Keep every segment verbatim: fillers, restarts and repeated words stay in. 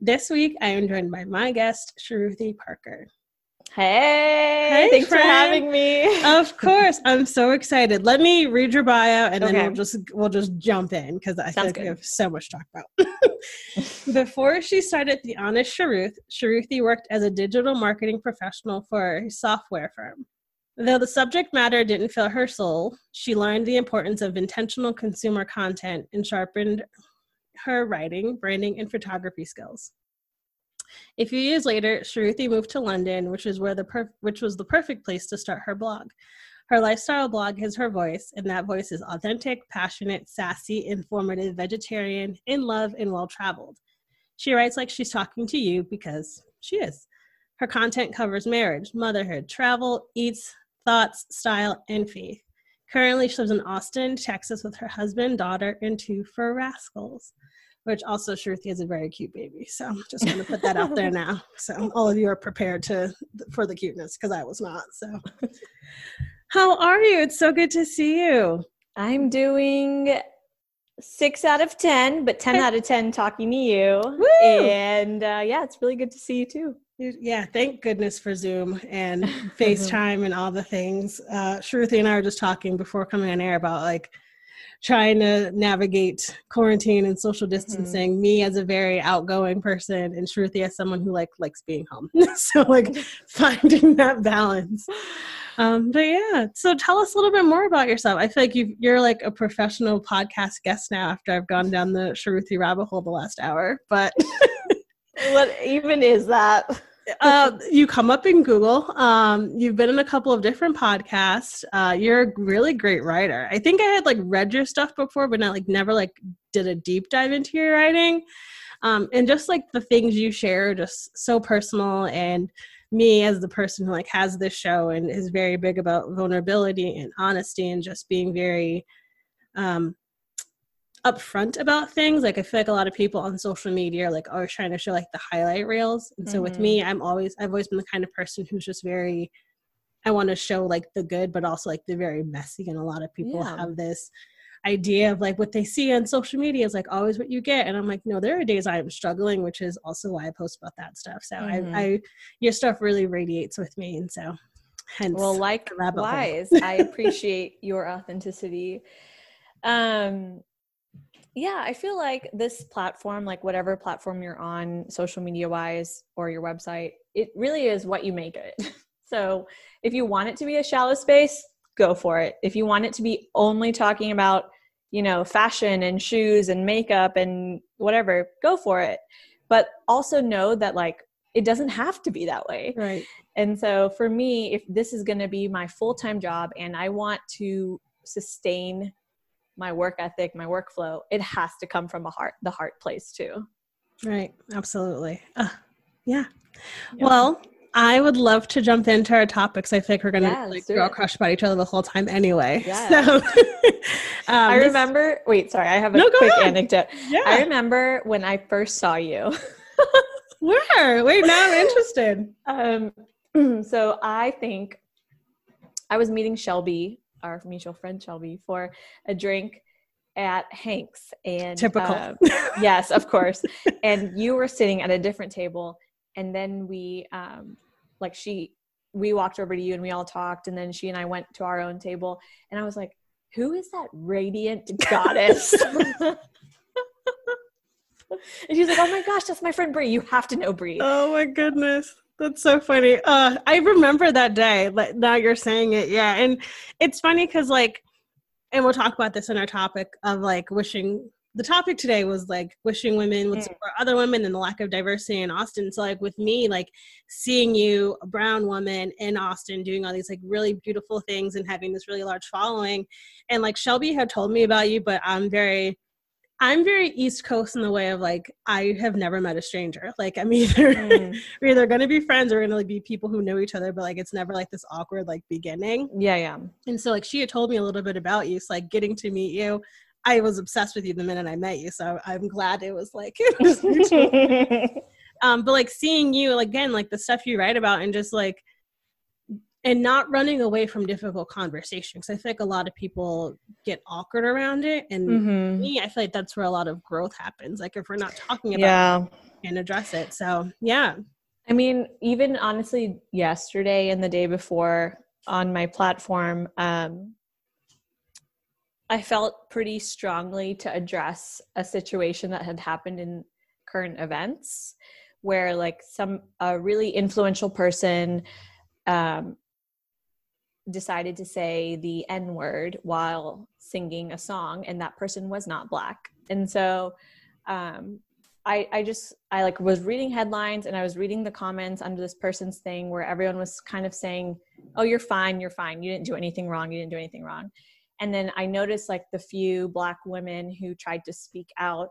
This week, I am joined by my guest, Shruthi Parker. Hey, hey, thanks friend. For having me. Of course, I'm so excited. Let me read your bio, and then okay. we'll just we'll just jump in because I Sounds think good. We have so much to talk about. Before she started The Honest Shruthi, Shruthi worked as a digital marketing professional for a software firm. Though the subject matter didn't fill her soul, she learned the importance of intentional consumer content and sharpened her writing, branding, and photography skills. A few years later, Shruthi moved to London, which is where the perf- which was the perfect place to start her blog. Her lifestyle blog has her voice, and that voice is authentic, passionate, sassy, informative, vegetarian, in love, and well-traveled. She writes like she's talking to you because she is. Her content covers marriage, motherhood, travel, eats, thoughts, style, and faith. Currently, she lives in Austin, Texas with her husband, daughter, and two fur rascals. Which also Shruthi is a very cute baby. So I'm just going to put that out there now. So all of you are prepared to for the cuteness because I was not. So how are you? It's so good to see you. I'm doing six out of ten, but ten hey. out of ten talking to you. Woo! And uh, yeah, it's really good to see you too. Yeah, thank goodness for Zoom and FaceTime and all the things. Uh, Shruthi and I were just talking before coming on air about like, trying to navigate quarantine and social distancing, mm-hmm. me as a very outgoing person and Shruthi as someone who like likes being home. So like finding that balance. Um, but yeah, so tell us a little bit more about yourself. I feel like you've, you're like a professional podcast guest now after I've gone down the Shruthi rabbit hole the last hour. But what even is that? Uh, you come up in Google. Um, you've been in a couple of different podcasts. Uh, you're a really great writer. I think I had like read your stuff before, but not like never like did a deep dive into your writing. Um, and just like the things you share, are just so personal. And me as the person who like has this show and is very big about vulnerability and honesty and just being very um, upfront about things. Like I feel like a lot of people on social media are like always trying to show like the highlight reels. And so mm-hmm. with me, I'm always, I've always been the kind of person who's just very, I want to show like the good, but also like the very messy. And a lot of people yeah. have this idea of like what they see on social media is like always what you get. And I'm like, no, there are days I'm struggling, which is also why I post about that stuff. So mm-hmm. I, I, your stuff really radiates with me. And so hence. Well, likewise, I appreciate your authenticity. Um, Yeah, I feel like this platform, like whatever platform you're on, social media wise, or your website, it really is what you make it. So if you want it to be a shallow space, go for it. If you want it to be only talking about, you know, fashion and shoes and makeup and whatever, go for it. But also know that like, it doesn't have to be that way. Right. And so for me, if this is going to be my full-time job and I want to sustain my work ethic, my workflow, it has to come from a heart, the heart place too. Right. Absolutely. Uh, yeah. yeah. Well, I would love to jump into our topics. I think we're going to yeah, like girl crush about each other the whole time anyway. Yeah. So um, I remember, wait, sorry. I have a no, quick anecdote. Yeah. I remember when I first saw you. Where? Wait, now I'm interested. Um, so I think I was meeting Shelby, our mutual friend Shelby, for a drink at Hank's. And typical. Uh, yes, of course. And you were sitting at a different table. And then we, um, like she, we walked over to you and we all talked. And then she and I went to our own table. And I was like, who is that radiant goddess? And she's like, oh my gosh, that's my friend Bree. You have to know Bree. Oh my goodness. That's so funny. Uh, I remember that day. Like, now you're saying it. Yeah. And it's funny because, like, and we'll talk about this in our topic of like wishing. The topic today was like wishing women would support other women and the lack of diversity in Austin. So like with me, like seeing you, a brown woman in Austin, doing all these like really beautiful things and having this really large following. And like Shelby had told me about you, but I'm very, I'm very East Coast in the way of like, I have never met a stranger. Like I'm either, mm. we're either going to be friends or we're going to like be people who know each other, but like, it's never like this awkward, like beginning. Yeah. Yeah. And so like, she had told me a little bit about you. So like getting to meet you, I was obsessed with you the minute I met you, so I'm glad it was like it was mutual. Um, but like seeing you again, like the stuff you write about, and just like, and not running away from difficult conversations. I feel like a lot of people get awkward around it, and mm-hmm. me, I feel like that's where a lot of growth happens. Like if we're not talking about yeah. it, we can address it. So yeah, I mean, even honestly, yesterday and the day before on my platform. Um, I felt pretty strongly to address a situation that had happened in current events where like some, a really influential person um, decided to say the N-word while singing a song, and that person was not Black. And so um, I, I just, I like was reading headlines and I was reading the comments under this person's thing where everyone was kind of saying, oh, you're fine, you're fine. You didn't do anything wrong. You didn't do anything wrong. And then I noticed like the few Black women who tried to speak out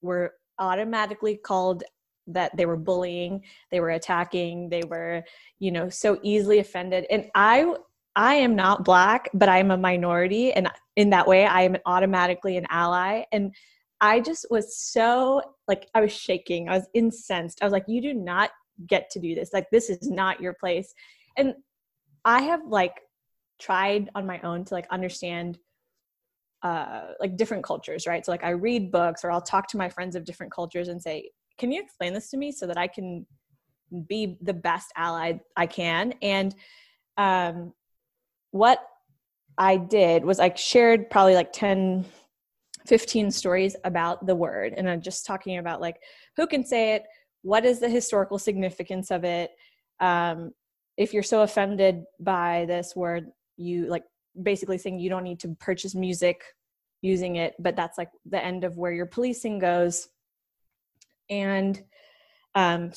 were automatically called that they were bullying, they were attacking, they were, you know, so easily offended. And I, I am not Black, but I'm a minority. And in that way, I am automatically an ally. And I just was so like, I was shaking. I was incensed. I was like, you do not get to do this. Like, this is not your place. And I have like, tried on my own to like understand uh like different cultures, right? So like I read books or I'll talk to my friends of different cultures and say, can you explain this to me so that I can be the best ally I can? And um what I did was I shared probably like ten, fifteen stories about the word, and I'm just talking about like who can say it, what is the historical significance of it, um if you're so offended by this word, you like basically saying you don't need to purchase music using it, but that's like the end of where your policing goes, and um,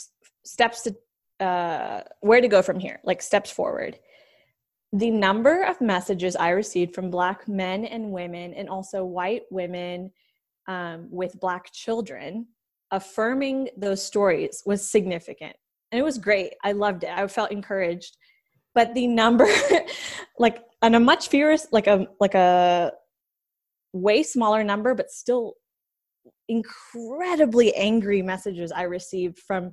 steps to uh, where to go from here, like steps forward. The number of messages I received from Black men and women, and also white women um, with Black children, affirming those stories was significant. And it was great. I loved it. I felt encouraged, but the number, like on a much fewer, like a, like a way smaller number, but still incredibly angry messages I received from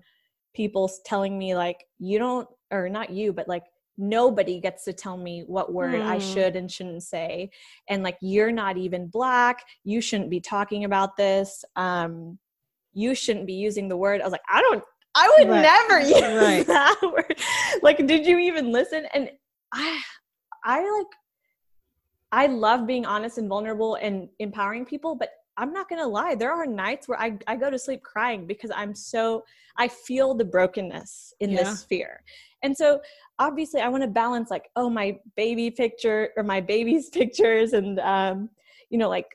people telling me like, you don't, or not you, but like nobody gets to tell me what word mm. I should and shouldn't say. And like, you're not even Black. You shouldn't be talking about this. Um, you shouldn't be using the word. I was like, I don't, I would right. never use right. that word. Like, did you even listen? And I, I like, I love being honest and vulnerable and empowering people, but I'm not going to lie. There are nights where I, I go to sleep crying because I'm so, I feel the brokenness in yeah. this sphere. And so obviously I want to balance like, oh, my baby picture or my baby's pictures and, um, you know, like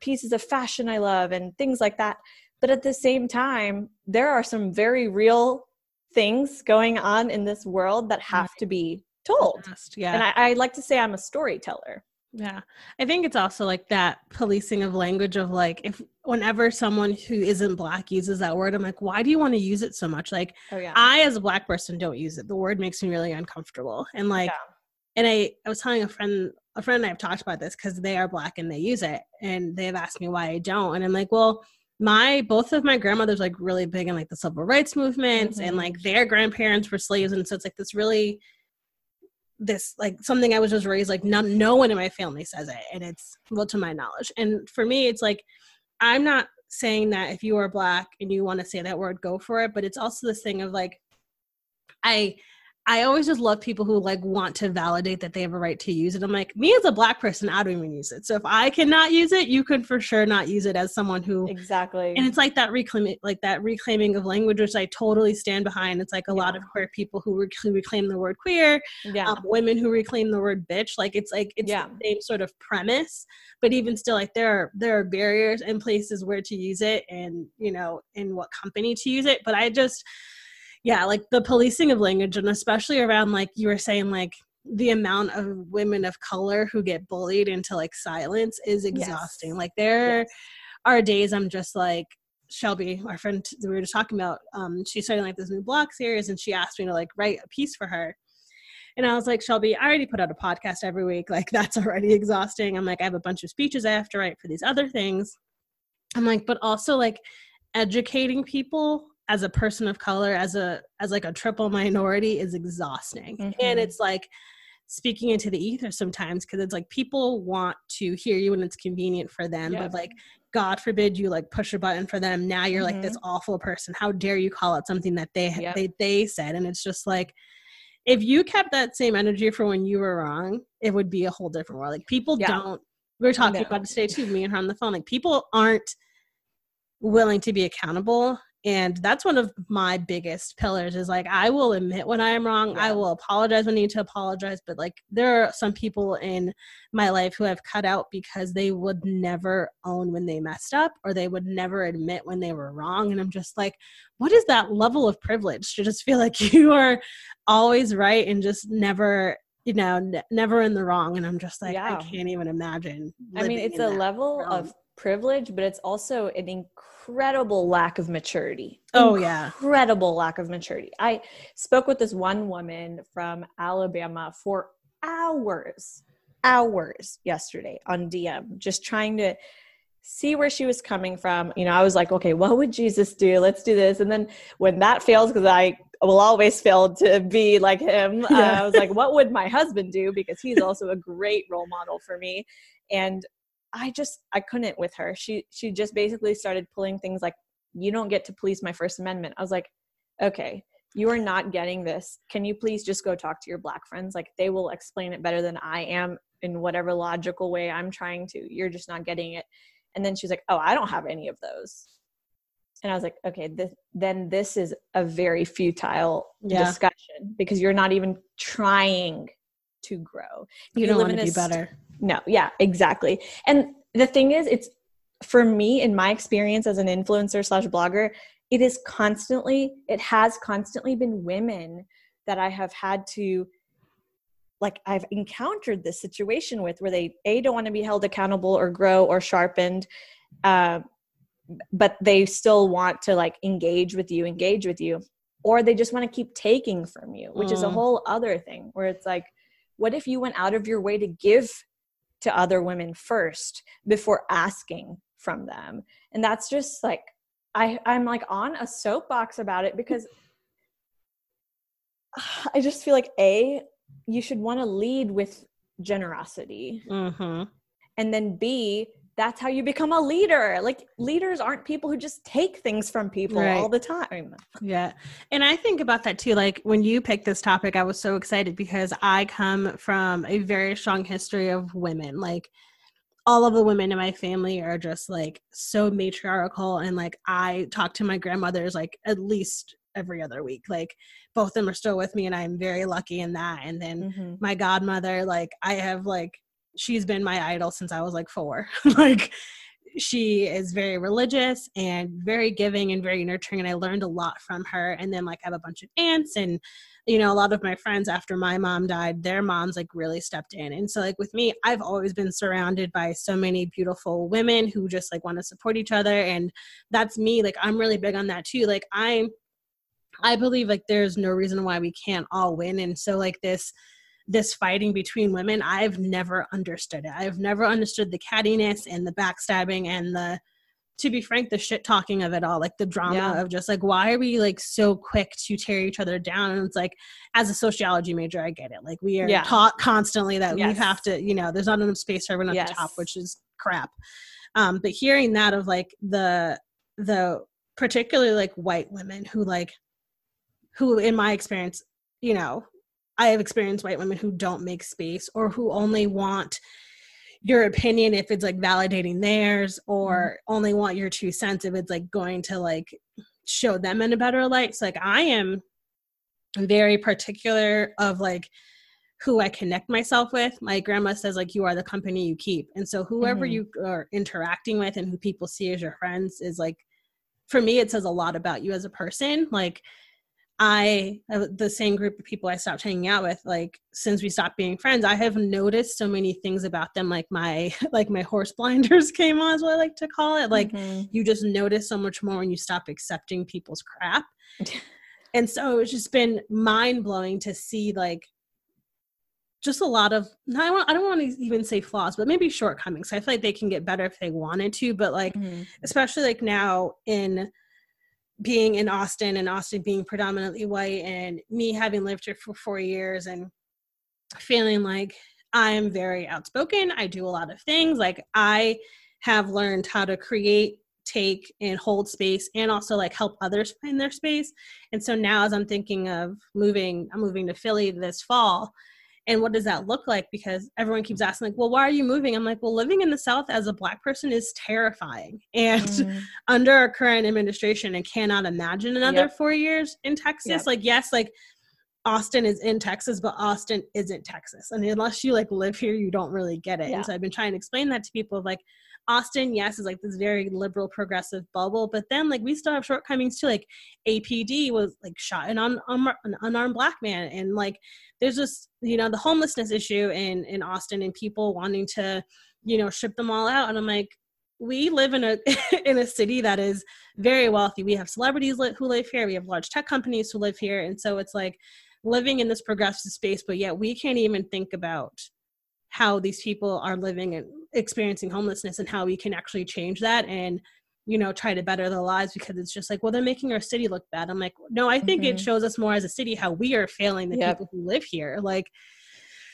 pieces of fashion I love and things like that. But at the same time, there are some very real things going on in this world that have to be told. Yeah. And I, I like to say I'm a storyteller. Yeah. I think it's also like that policing of language of like, if whenever someone who isn't Black uses that word, I'm like, why do you want to use it so much? Like oh, yeah. I, as a Black person, don't use it. The word makes me really uncomfortable. And like, yeah. and I, I was telling a friend, a friend and I have talked about this because they are Black and they use it. And they've asked me why I don't. And I'm like, well, My, both of my grandmothers like really big in like the civil rights movements mm-hmm. and like their grandparents were slaves. And so it's like this really, this like something I was just raised, like no, no one in my family says it. And it's, well, to my knowledge. And for me, it's like, I'm not saying that if you are Black and you want to say that word, go for it. But it's also this thing of like, I, I always just love people who like want to validate that they have a right to use it. I'm like, me as a Black person, I don't even use it. So if I cannot use it, you could for sure not use it as someone who exactly. And it's like that reclaiming, like that reclaiming of language, which I totally stand behind. It's like a yeah. lot of queer people who, rec- who reclaim the word queer, yeah. um, women who reclaim the word bitch. Like it's like it's yeah. the same sort of premise, but even still, like there are there are barriers and places where to use it, and you know, in what company to use it. But I just. Yeah, like the policing of language, and especially around, like you were saying, like the amount of women of color who get bullied into like silence is exhausting. Yes. Like there yes. are days I'm just like, Shelby, our friend that we were just talking about, um, she's starting like this new blog series, and she asked me to like write a piece for her. And I was like, Shelby, I already put out a podcast every week. Like that's already exhausting. I'm like, I have a bunch of speeches I have to write for these other things. I'm like, but also like educating people as a person of color, as a, as like a triple minority is exhausting. Mm-hmm. And it's like speaking into the ether sometimes, cause it's like people want to hear you when it's convenient for them, yeah. but like, God forbid you like push a button for them. Now you're mm-hmm. like this awful person. How dare you call out something that they, yep. they, they said. And it's just like, if you kept that same energy for when you were wrong, it would be a whole different world. Like people yeah. don't, we were talking no. about it today too, me and her on the phone, like people aren't willing to be accountable. And that's one of my biggest pillars is like, I will admit when I am wrong. Yeah. I will apologize when I need to apologize. But like, there are some people in my life who have cut out because they would never own when they messed up, or they would never admit when they were wrong. And I'm just like, what is that level of privilege to just feel like you are always right and just never, you know, n- never in the wrong. And I'm just like, yeah. I can't even imagine. I mean, it's a level wrong. Of privilege, but it's also an incredible lack of maturity. Oh incredible yeah. Incredible lack of maturity. I spoke with this one woman from Alabama for hours, hours yesterday on D M, just trying to see where she was coming from. You know, I was like, okay, what would Jesus do? Let's do this. And then when that fails, because I will always fail to be like him. Yeah. Uh, I was like, what would my husband do? Because he's also a great role model for me. And I just, I couldn't with her. She, she just basically started pulling things like, you don't get to police my First Amendment. I was like, okay, you are not getting this. Can you please just go talk to your Black friends? Like they will explain it better than I am in whatever logical way I'm trying to, you're just not getting it. And then she's like, oh, I don't have any of those. And I was like, okay, this, then this is a very futile yeah. discussion because you're not even trying to grow. You, you don't want to be better. St- No. Yeah, exactly. And the thing is, it's for me in my experience as an influencer slash blogger, it is constantly, it has constantly been women that I have had to, like I've encountered this situation with where they A, don't want to be held accountable or grow or sharpened, uh, but they still want to like engage with you, engage with you, or they just want to keep taking from you, which mm. is a whole other thing where it's like, what if you went out of your way to give to other women first before asking from them? And that's just like, I, I'm like on a soapbox about it because I just feel like A, you should want to lead with generosity. Mm-hmm. And then B, that's how you become a leader. Like leaders aren't people who just take things from people right. all the time. Yeah. And I think about that too. Like when you picked this topic, I was so excited because I come from a very strong history of women. Like all of the women in my family are just like so matriarchal. And like, I talk to my grandmothers, like at least every other week, like both of them are still with me and I'm very lucky in that. And then mm-hmm. my godmother, like I have like, she's been my idol since I was like four. Like she is very religious and very giving and very nurturing. And I learned a lot from her. And then like I have a bunch of aunts and, you know, a lot of my friends after my mom died, their moms like really stepped in. And so like with me, I've always been surrounded by so many beautiful women who just like want to support each other. And that's me. Like I'm really big on that too. Like I'm, I believe like there's no reason why we can't all win. And so like this, this fighting between women, I've never understood it. I've never understood the cattiness and the backstabbing and the, to be frank, the shit talking of it all, like the drama yeah. of just like, why are we like so quick to tear each other down? And it's like, as a sociology major, I get it. Like we are yeah. taught constantly that yes. we have to, you know, there's not enough space for everyone at yes. the top, which is crap. Um, but hearing that of like the, the particularly like white women who like, who in my experience, you know, I have experienced white women who don't make space or who only want your opinion if it's like validating theirs, or mm-hmm. only want your two cents if it's like going to like show them in a better light. So like I am very particular of like who I connect myself with. My grandma says like you are the company you keep. And so whoever mm-hmm. you are interacting with and who people see as your friends is like, for me, it says a lot about you as a person. Like I, the same group of people I stopped hanging out with, like since we stopped being friends, I have noticed so many things about them. Like my, like my horse blinders came on, is what I like to call it. Like mm-hmm. you just notice so much more when you stop accepting people's crap. And so it's just been mind blowing to see like just a lot of, no, I, want, I don't want to even say flaws, but maybe shortcomings. I feel like they can get better if they wanted to, but like, mm-hmm. especially like now in being in Austin and Austin being predominantly white and me having lived here for four years and feeling like I'm very outspoken. I do a lot of things. Like I have learned how to create, take and hold space and also like help others find their space. And so now as I'm thinking of moving, I'm moving to Philly this fall. And what does that look like? Because everyone keeps asking like, well, why are you moving? I'm like, well, living in the South as a Black person is terrifying. And mm. under our current administration, I cannot imagine another yep. four years in Texas. Yep. Like, yes, like Austin is in Texas, but Austin isn't Texas. And unless you like live here, you don't really get it. Yeah. And so I've been trying to explain that to people of like, Austin, yes, is like this very liberal, progressive bubble, but then like we still have shortcomings too. Like A P D was like shot an, un- un- an unarmed Black man, and like there's just, you know, the homelessness issue in in Austin and people wanting to, you know, ship them all out. And I'm like, we live in a in a city that is very wealthy. We have celebrities li- who live here. We have large tech companies who live here, and so it's like living in this progressive space, but yet we can't even think about how these people are living and experiencing homelessness and how we can actually change that and, you know, try to better their lives, because it's just like, well, they're making our city look bad. I'm like, no, I think mm-hmm. it shows us more as a city how we are failing the yep. people who live here. Like,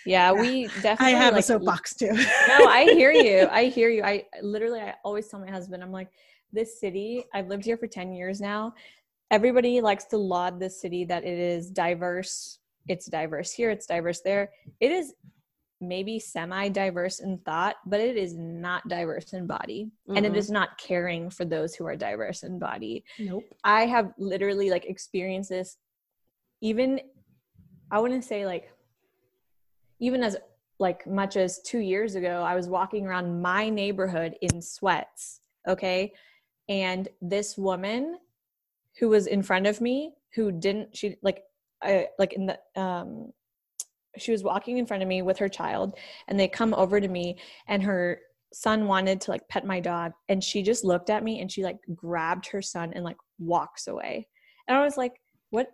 yeah, we definitely. I have like, a soapbox too. No, I hear you. I hear you. I literally, I always tell my husband, I'm like, this city, I've lived here for ten years now. Everybody likes to laud this city that it is diverse. It's diverse here. It's diverse there. It is maybe semi-diverse in thought, but it is not diverse in body. Mm-hmm. And it is not caring for those who are diverse in body. Nope. I have literally like experienced this even, I wouldn't say like, even as like much as two years ago, I was walking around my neighborhood in sweats. Okay. And this woman who was in front of me, who didn't, she like, I, like in the, um, she was walking in front of me with her child, and they come over to me, and her son wanted to like pet my dog. And she just looked at me and she like grabbed her son and like walks away. And I was like, what?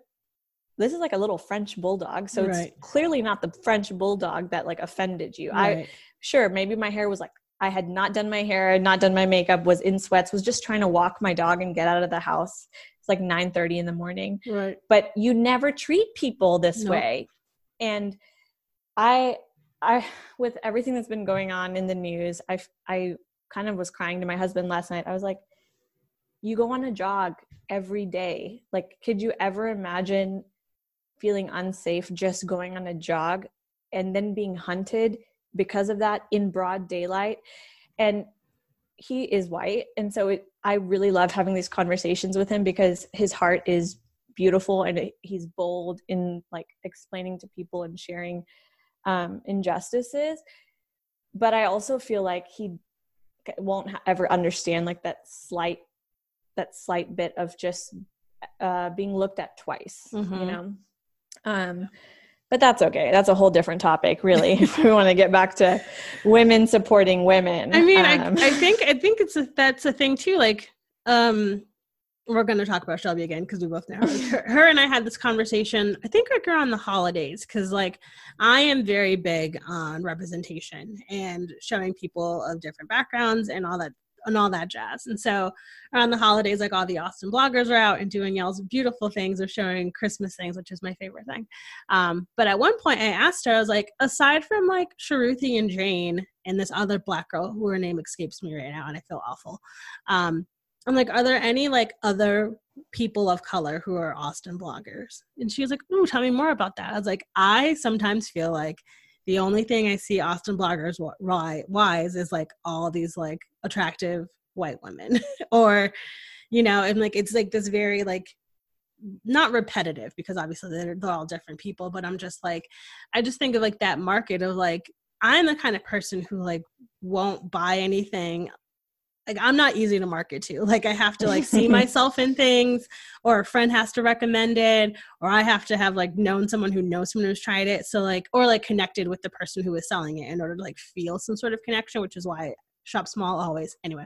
This is like a little French bulldog. So right. It's clearly not the French bulldog that like offended you. Right. I sure. Maybe my hair was like, I had not done my hair, I had not done my makeup, was in sweats, was just trying to walk my dog and get out of the house. It's like nine thirty in the morning, right? But you never treat people this nope. way. And I, I, with everything that's been going on in the news, I, I kind of was crying to my husband last night. I was like, you go on a jog every day. Like, could you ever imagine feeling unsafe just going on a jog and then being hunted because of that in broad daylight? And he is white. And so it, I really love having these conversations with him, because his heart is beautiful and he's bold in like explaining to people and sharing Um, injustices. But I also feel like he won't ever understand like that slight, that slight bit of just uh, being looked at twice, mm-hmm. you know? Um, but that's okay. That's a whole different topic, really. If we want to get back to women supporting women. I mean, um, I, I think, I think it's, a, that's a thing too. Like, um, we're going to talk about Shelby again, because we both know her. Her and I had this conversation, I think like around the holidays, because like I am very big on representation and showing people of different backgrounds and all that and all that jazz. And so around the holidays, like all the Austin bloggers are out and doing y'all's beautiful things or showing Christmas things, which is my favorite thing. Um, but at one point I asked her, I was like, aside from like Shruthi and Jane and this other Black girl who her name escapes me right now and I feel awful. Um, I'm like, are there any like other people of color who are Austin bloggers? And she was like, ooh, tell me more about that. I was like, I sometimes feel like the only thing I see Austin bloggers w- wise is like all these like attractive white women or, you know, and like, it's like this very like, not repetitive because obviously they're, they're all different people, but I'm just like, I just think of like that market of like, I'm the kind of person who like won't buy anything. Like I'm not easy to market to. Like I have to like see myself in things, or a friend has to recommend it, or I have to have like known someone who knows someone who's tried it. So like, or like connected with the person who is selling it in order to like feel some sort of connection, which is why shop small always. Anyway,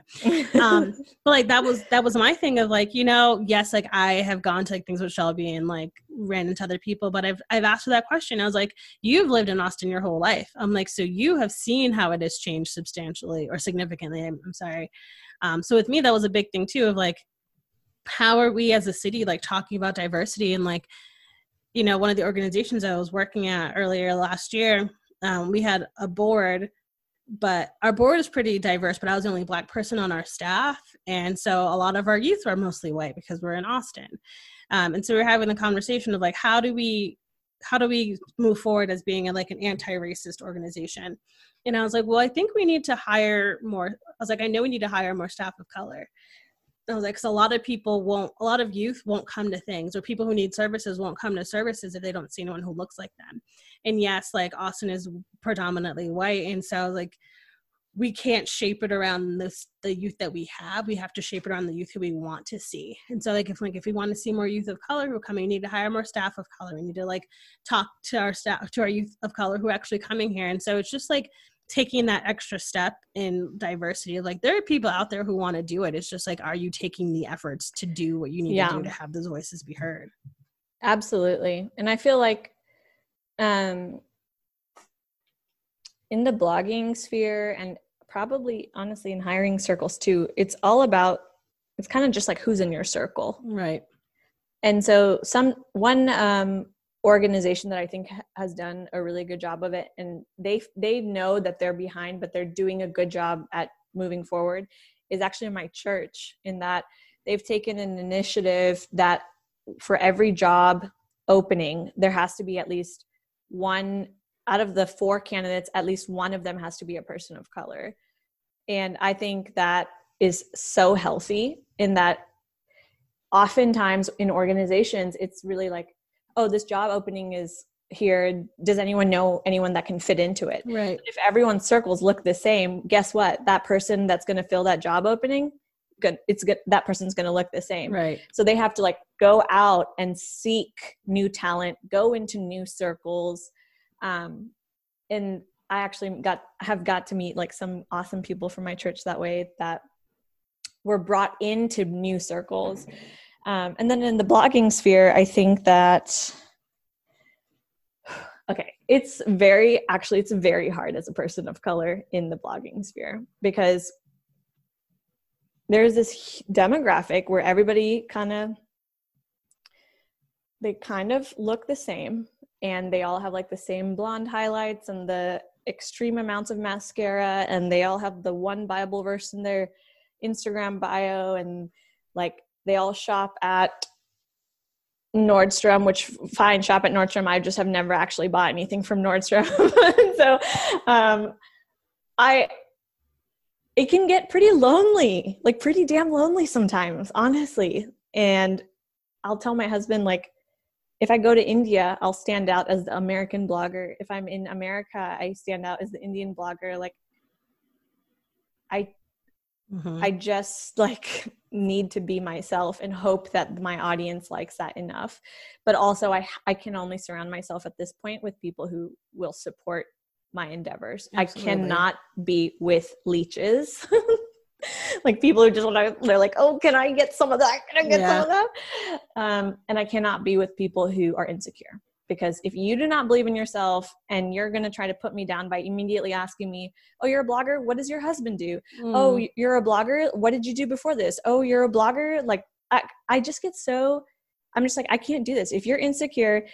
um, but like that was that was my thing of like, you know, yes, like I have gone to like things with Shelby and like ran into other people, but I've I've asked her that question. I was like, you've lived in Austin your whole life. I'm like, so you have seen how it has changed substantially or significantly. I'm, I'm sorry. Um, so with me, that was a big thing too of like, how are we as a city like talking about diversity? And like, you know, one of the organizations I was working at earlier last year, um, we had a board. But our board is pretty diverse, but I was the only Black person on our staff. And so a lot of our youth are mostly white because we're in Austin. Um, and so we're having a conversation of like, how do we, how do we move forward as being a, like an anti-racist organization? And I was like, well, I think we need to hire more. I was like, I know we need to hire more staff of color. I was like, because a lot of people won't, a lot of youth won't come to things, or people who need services won't come to services if they don't see anyone who looks like them. And yes, like Austin is predominantly white. And so like, we can't shape it around this, the youth that we have. We have to shape it around the youth who we want to see. And so like, if like, if we want to see more youth of color who are coming, we need to hire more staff of color. We need to like talk to our staff, to our youth of color who are actually coming here. And so it's just like, taking that extra step in diversity. Like there are people out there who want to do it. It's just like, are you taking the efforts to do what you need yeah. to do to have those voices be heard? Absolutely. And I feel like um, in the blogging sphere and probably honestly in hiring circles too, it's all about, it's kind of just like who's in your circle. Right. And so some, one, um, organization that I think has done a really good job of it, and they they know that they're behind, but they're doing a good job at moving forward, is actually my church, in that they've taken an initiative that for every job opening, there has to be at least one out of the four candidates, at least one of them has to be a person of color. And I think that is so healthy, in that oftentimes in organizations, it's really like, oh, this job opening is here. Does anyone know anyone that can fit into it? Right. If everyone's circles look the same, guess what? That person that's going to fill that job opening, good. It's good. That person's going to look the same. Right. So they have to like go out and seek new talent, go into new circles. Um, and I actually got, have got to meet like some awesome people from my church that way, that were brought into new circles. Um, and then in the blogging sphere, I think that, okay, it's very, actually, it's very hard as a person of color in the blogging sphere, because there's this demographic where everybody kind of, they kind of look the same, and they all have like the same blonde highlights and the extreme amounts of mascara, and they all have the one Bible verse in their Instagram bio, and like, they all shop at Nordstrom, which fine, shop at Nordstrom. I just have never actually bought anything from Nordstrom. so um, I, it can get pretty lonely, like pretty damn lonely sometimes, honestly. And I'll tell my husband, like, if I go to India, I'll stand out as the American blogger. If I'm in America, I stand out as the Indian blogger. Like I, mm-hmm. I just like need to be myself and hope that my audience likes that enough. But also I, I can only surround myself at this point with people who will support my endeavors. Absolutely. I cannot be with leeches. Like people who just want to, they're like, oh, can I get some of that? Can I get yeah. some of that? Um, and I cannot be with people who are insecure, because if you do not believe in yourself and you're going to try to put me down by immediately asking me, oh, you're a blogger? What does your husband do? Mm. Oh, you're a blogger? What did you do before this? Oh, you're a blogger? Like, I, I just get so, I'm just like, I can't do this. If you're insecure,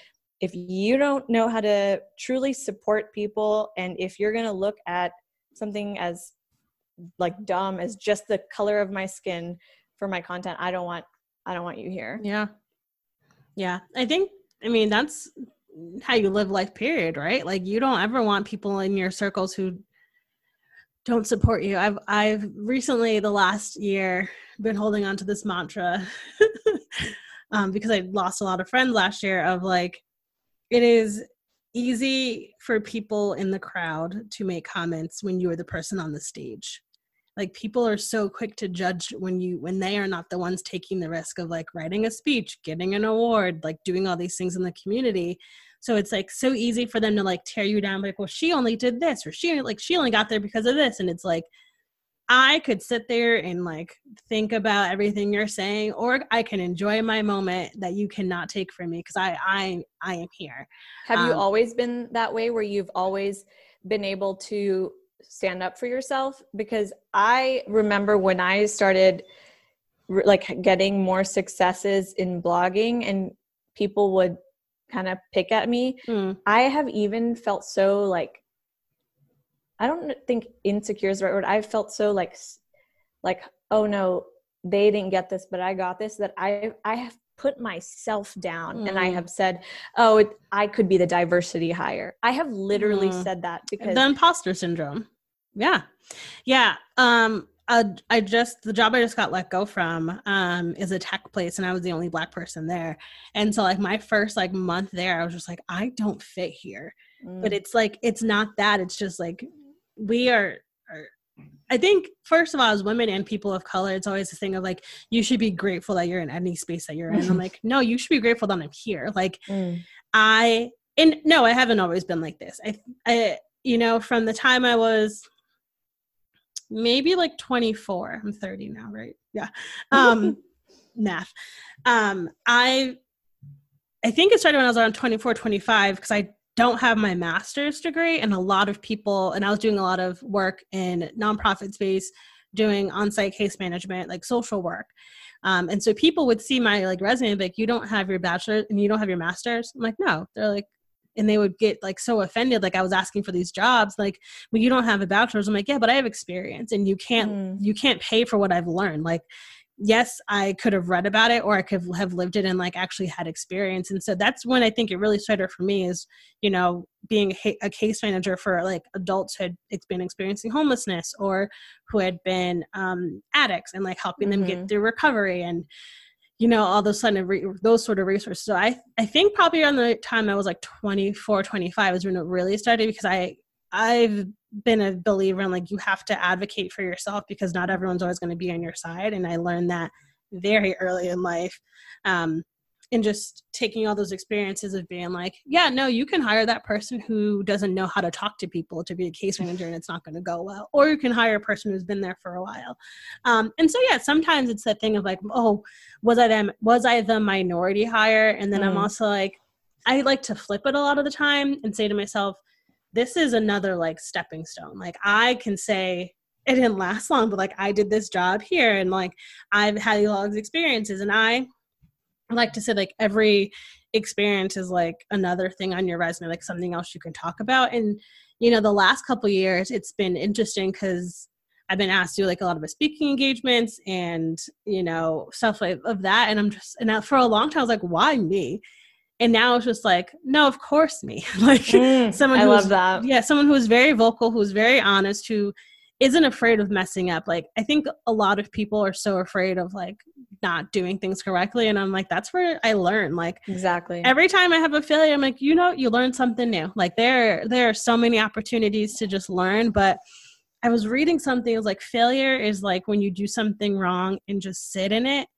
if you don't know how to truly support people, and if you're going to look at something as like dumb as just the color of my skin for my content. I don't want, I don't want you here. Yeah. Yeah. I think, I mean, that's how you live life, period, right? Like, you don't ever want people in your circles who don't support you. I've, I've recently, the last year, been holding on to this mantra um, because I lost a lot of friends last year, of like, it is easy for people in the crowd to make comments when you are the person on the stage. Like, people are so quick to judge when you, when they are not the ones taking the risk of like writing a speech, getting an award, like doing all these things in the community. So it's like so easy for them to like tear you down. Like, well, she only did this, or she like, she only got there because of this. And it's like, I could sit there and like think about everything you're saying, or I can enjoy my moment that you cannot take from me, because I, I, I am here. Have um, you always been that way, where you've always been able to stand up for yourself? Because I remember when I started like getting more successes in blogging and people would kind of pick at me. Mm. I have even felt so like, I don't think insecure is the right word. I felt so like, like, oh no, they didn't get this, but I got this, that I, I have put myself down mm. and I have said, oh, it, I could be the diversity hire. I have literally mm. said that, because the imposter syndrome. Yeah. Yeah. Um, I, I just, the job I just got let go from, um, is a tech place, and I was the only Black person there. And so like my first like month there, I was just like, I don't fit here, mm. but it's like, it's not that, it's just like, we are, are, I think, first of all, as women and people of color, it's always a thing of like, you should be grateful that you're in any space that you're in. I'm like, no, you should be grateful that I'm here. Like mm. I, and no, I haven't always been like this. I, I, you know, from the time I was maybe like twenty-four, I'm thirty now, right? Yeah. Um, math. Um, I, I think it started when I was around twenty-four, twenty-five, because I don't have my master's degree, and a lot of people, and I was doing a lot of work in nonprofit space, doing on-site case management, like social work. Um, and so people would see my like resume and be like, you don't have your bachelor's and you don't have your master's. I'm like, no. They're like, and they would get like so offended. Like, I was asking for these jobs, like, well, you don't have a bachelor's. I'm like, yeah, but I have experience, and you can't, mm. you can't pay for what I've learned. Like, yes, I could have read about it, or I could have lived it and like actually had experience. And so that's when I think it really started for me, is, you know, being a, a case manager for like adults who had been experiencing homelessness, or who had been um, addicts, and like helping mm-hmm. them get through recovery, and, you know, all those sudden re- those sort of resources. So I, I think probably around the time I was like twenty-four, twenty-five is when it really started, because I, I've been a believer in like, you have to advocate for yourself, because not everyone's always going to be on your side. And I learned that very early in life. Um, and just taking all those experiences of being like, yeah, no, you can hire that person who doesn't know how to talk to people to be a case manager, and it's not going to go well. Or you can hire a person who's been there for a while. Um, and so, yeah, sometimes it's that thing of like, oh, was I them? Was I the minority hire? And then mm. I'm also like, I like to flip it a lot of the time and say to myself, this is another like stepping stone. Like, I can say it didn't last long, but like I did this job here, and like I've had a lot of experiences. And I like to say like every experience is like another thing on your resume, like something else you can talk about. And, you know, the last couple of years, it's been interesting, because I've been asked to do like a lot of speaking engagements and, you know, stuff like of that. And I'm just, and for a long time I was like, why me? And now it's just like, no, of course me. Like mm, someone who's, I love that. Yeah, someone who's very vocal, who's very honest, who isn't afraid of messing up. Like, I think a lot of people are so afraid of like not doing things correctly. And I'm like, that's where I learn. Like, exactly. Every time I have a failure, I'm like, you know, you learn something new. Like there, there are so many opportunities to just learn. But I was reading something, it was like, failure is like when you do something wrong and just sit in it.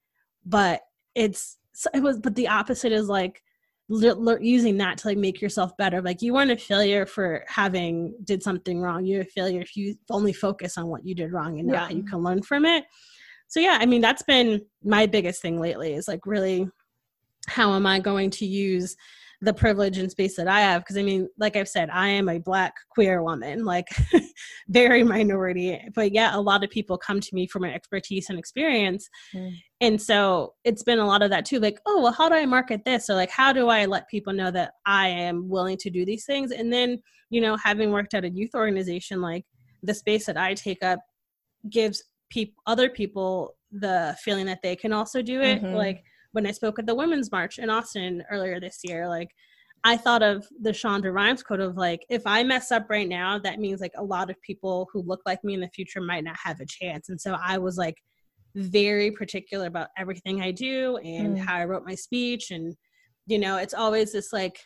But it's, it was, but the opposite is like, using that to like make yourself better. Like, you weren't a failure for having did something wrong. You're a failure if you only focus on what you did wrong and yeah. not how you can learn from it. So yeah, I mean, that's been my biggest thing lately, is like, really, how am I going to use the privilege and space that I have? Because I mean, like I've said, I am a Black queer woman, like very minority, but yeah, a lot of people come to me for my expertise and experience. Mm. And so it's been a lot of that too. Like, oh, well, how do I market this? Or like, how do I let people know that I am willing to do these things? And then, you know, having worked at a youth organization, like the space that I take up gives people, other people the feeling that they can also do it. Mm-hmm. Like when I spoke at the Women's March in Austin earlier this year, like I thought of the Shonda Rhimes quote of like, if I mess up right now, that means like a lot of people who look like me in the future might not have a chance. And so I was like very particular about everything I do and mm. how I wrote my speech. And, you know, it's always this like,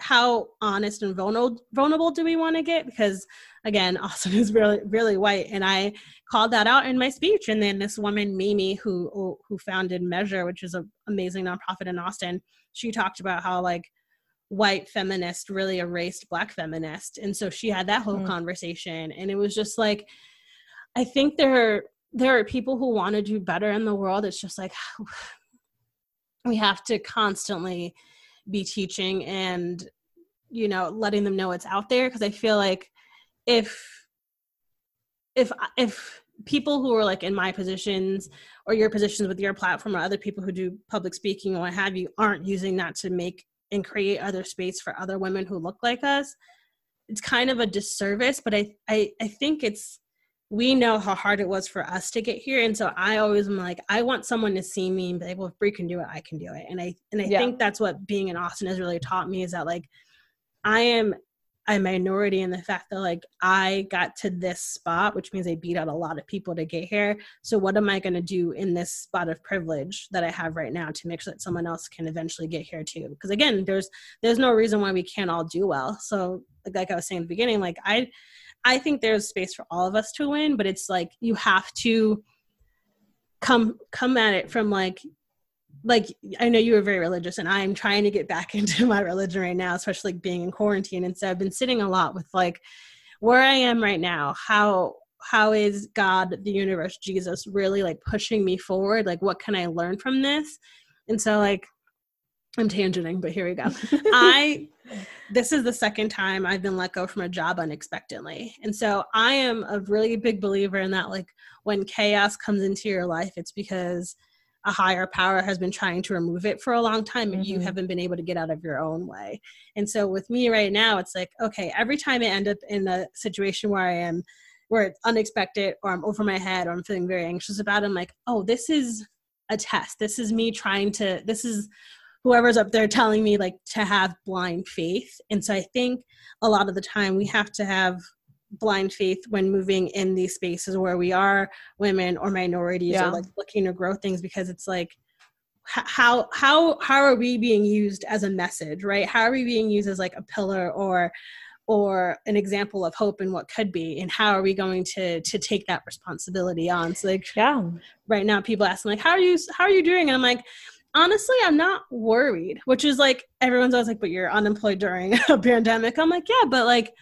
how honest and vulnerable vulnerable do we want to get? Because again, Austin is really, really white. And I called that out in my speech. And then this woman, Mimi, who, who founded Measure, which is an amazing nonprofit in Austin, she talked about how like white feminist really erased black feminist. And so she had that whole mm-hmm. conversation. And it was just like, I think there are, there are people who want to do better in the world. It's just like, we have to constantly be teaching and, you know, letting them know it's out there. Cause I feel like if, if, if people who are like in my positions or your positions with your platform or other people who do public speaking or what have you, aren't using that to make and create other space for other women who look like us, it's kind of a disservice. But I, I, I think it's, we know how hard it was for us to get here. And so I always am like, I want someone to see me and be like, well, if Bree can do it, I can do it. And I, and I yeah. think that's what being in Austin has really taught me, is that like, I am a minority in the fact that like, I got to this spot, which means I beat out a lot of people to get here. So what am I going to do in this spot of privilege that I have right now to make sure that someone else can eventually get here too? Because again, there's, there's no reason why we can't all do well. So like, like I was saying at the beginning, like I, I think there's space for all of us to win, but it's like, you have to come, come at it from like, like, I know you were very religious and I'm trying to get back into my religion right now, especially like being in quarantine. And so I've been sitting a lot with like where I am right now, how, how is God, the universe, Jesus really like pushing me forward? Like, what can I learn from this? And so like, I'm tangenting, but here we go. I, this is the second time I've been let go from a job unexpectedly. And so I am a really big believer in that, like when chaos comes into your life, it's because a higher power has been trying to remove it for a long time and mm-hmm. you haven't been able to get out of your own way. And so with me right now, it's like, okay, every time I end up in a situation where I am, where it's unexpected or I'm over my head or I'm feeling very anxious about it, I'm like, oh, this is a test. This is me trying to, this is whoever's up there telling me like to have blind faith. And so I think a lot of the time we have to have blind faith when moving in these spaces where we are women or minorities yeah. or like looking to grow things, because it's like, how, how, how are we being used as a message, right? How are we being used as like a pillar or, or an example of hope and what could be, and how are we going to, to take that responsibility on? So like, yeah. right now people ask me like, how are you, how are you doing? And I'm like, honestly, I'm not worried, which is like, everyone's always like, but you're unemployed during a pandemic. I'm like, yeah, but like,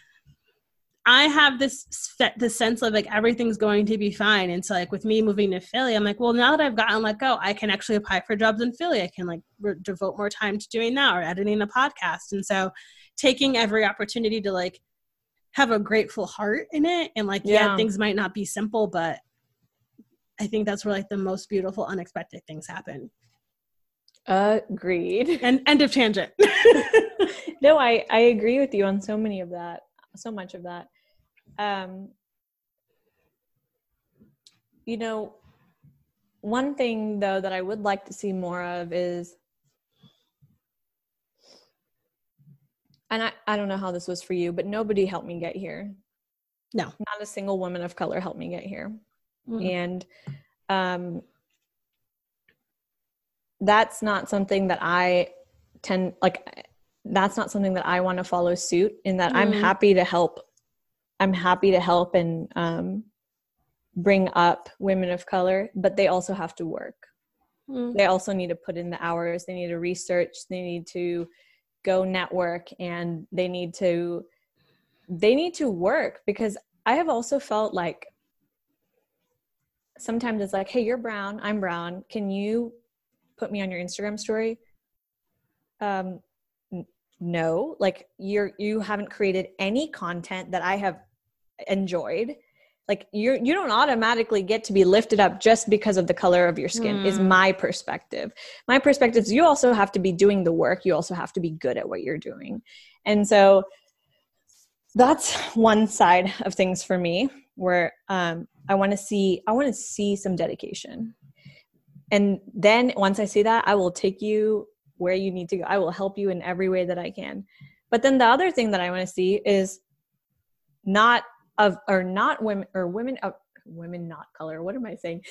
I have this, this sense of like, everything's going to be fine. And so like with me moving to Philly, I'm like, well, now that I've gotten let go, I can actually apply for jobs in Philly. I can like re- devote more time to doing that or editing a podcast. And so taking every opportunity to like have a grateful heart in it. And like, yeah, yeah things might not be simple, but I think that's where like the most beautiful, unexpected things happen. Agreed. And end of tangent. No, I, I agree with you on so many of that, so much of that. Um, you know, one thing though, that I would like to see more of is, and I, I don't know how this was for you, but nobody helped me get here. No, not a single woman of color helped me get here. Mm-hmm. And, um, that's not something that I tend, like, that's not something that I want to follow suit in, that mm. I'm happy to help. I'm happy to help and um, bring up women of color, but they also have to work. Mm. They also need to put in the hours. They need to research. They need to go network, and they need to, they need to work, because I have also felt like sometimes it's like, hey, you're brown. I'm brown. Can you put me on your Instagram story? Um, n- no, like you're, you haven't created any content that I have enjoyed. Like you're, you don't automatically get to be lifted up just because of the color of your skin mm. is my perspective. My perspective is you also have to be doing the work. You also have to be good at what you're doing. And so that's one side of things for me where, um, I want to see, I want to see some dedication. And then once I see that, I will take you where you need to go. I will help you in every way that I can. But then the other thing that I want to see is not of, or not women or women of women, not color. What am I saying?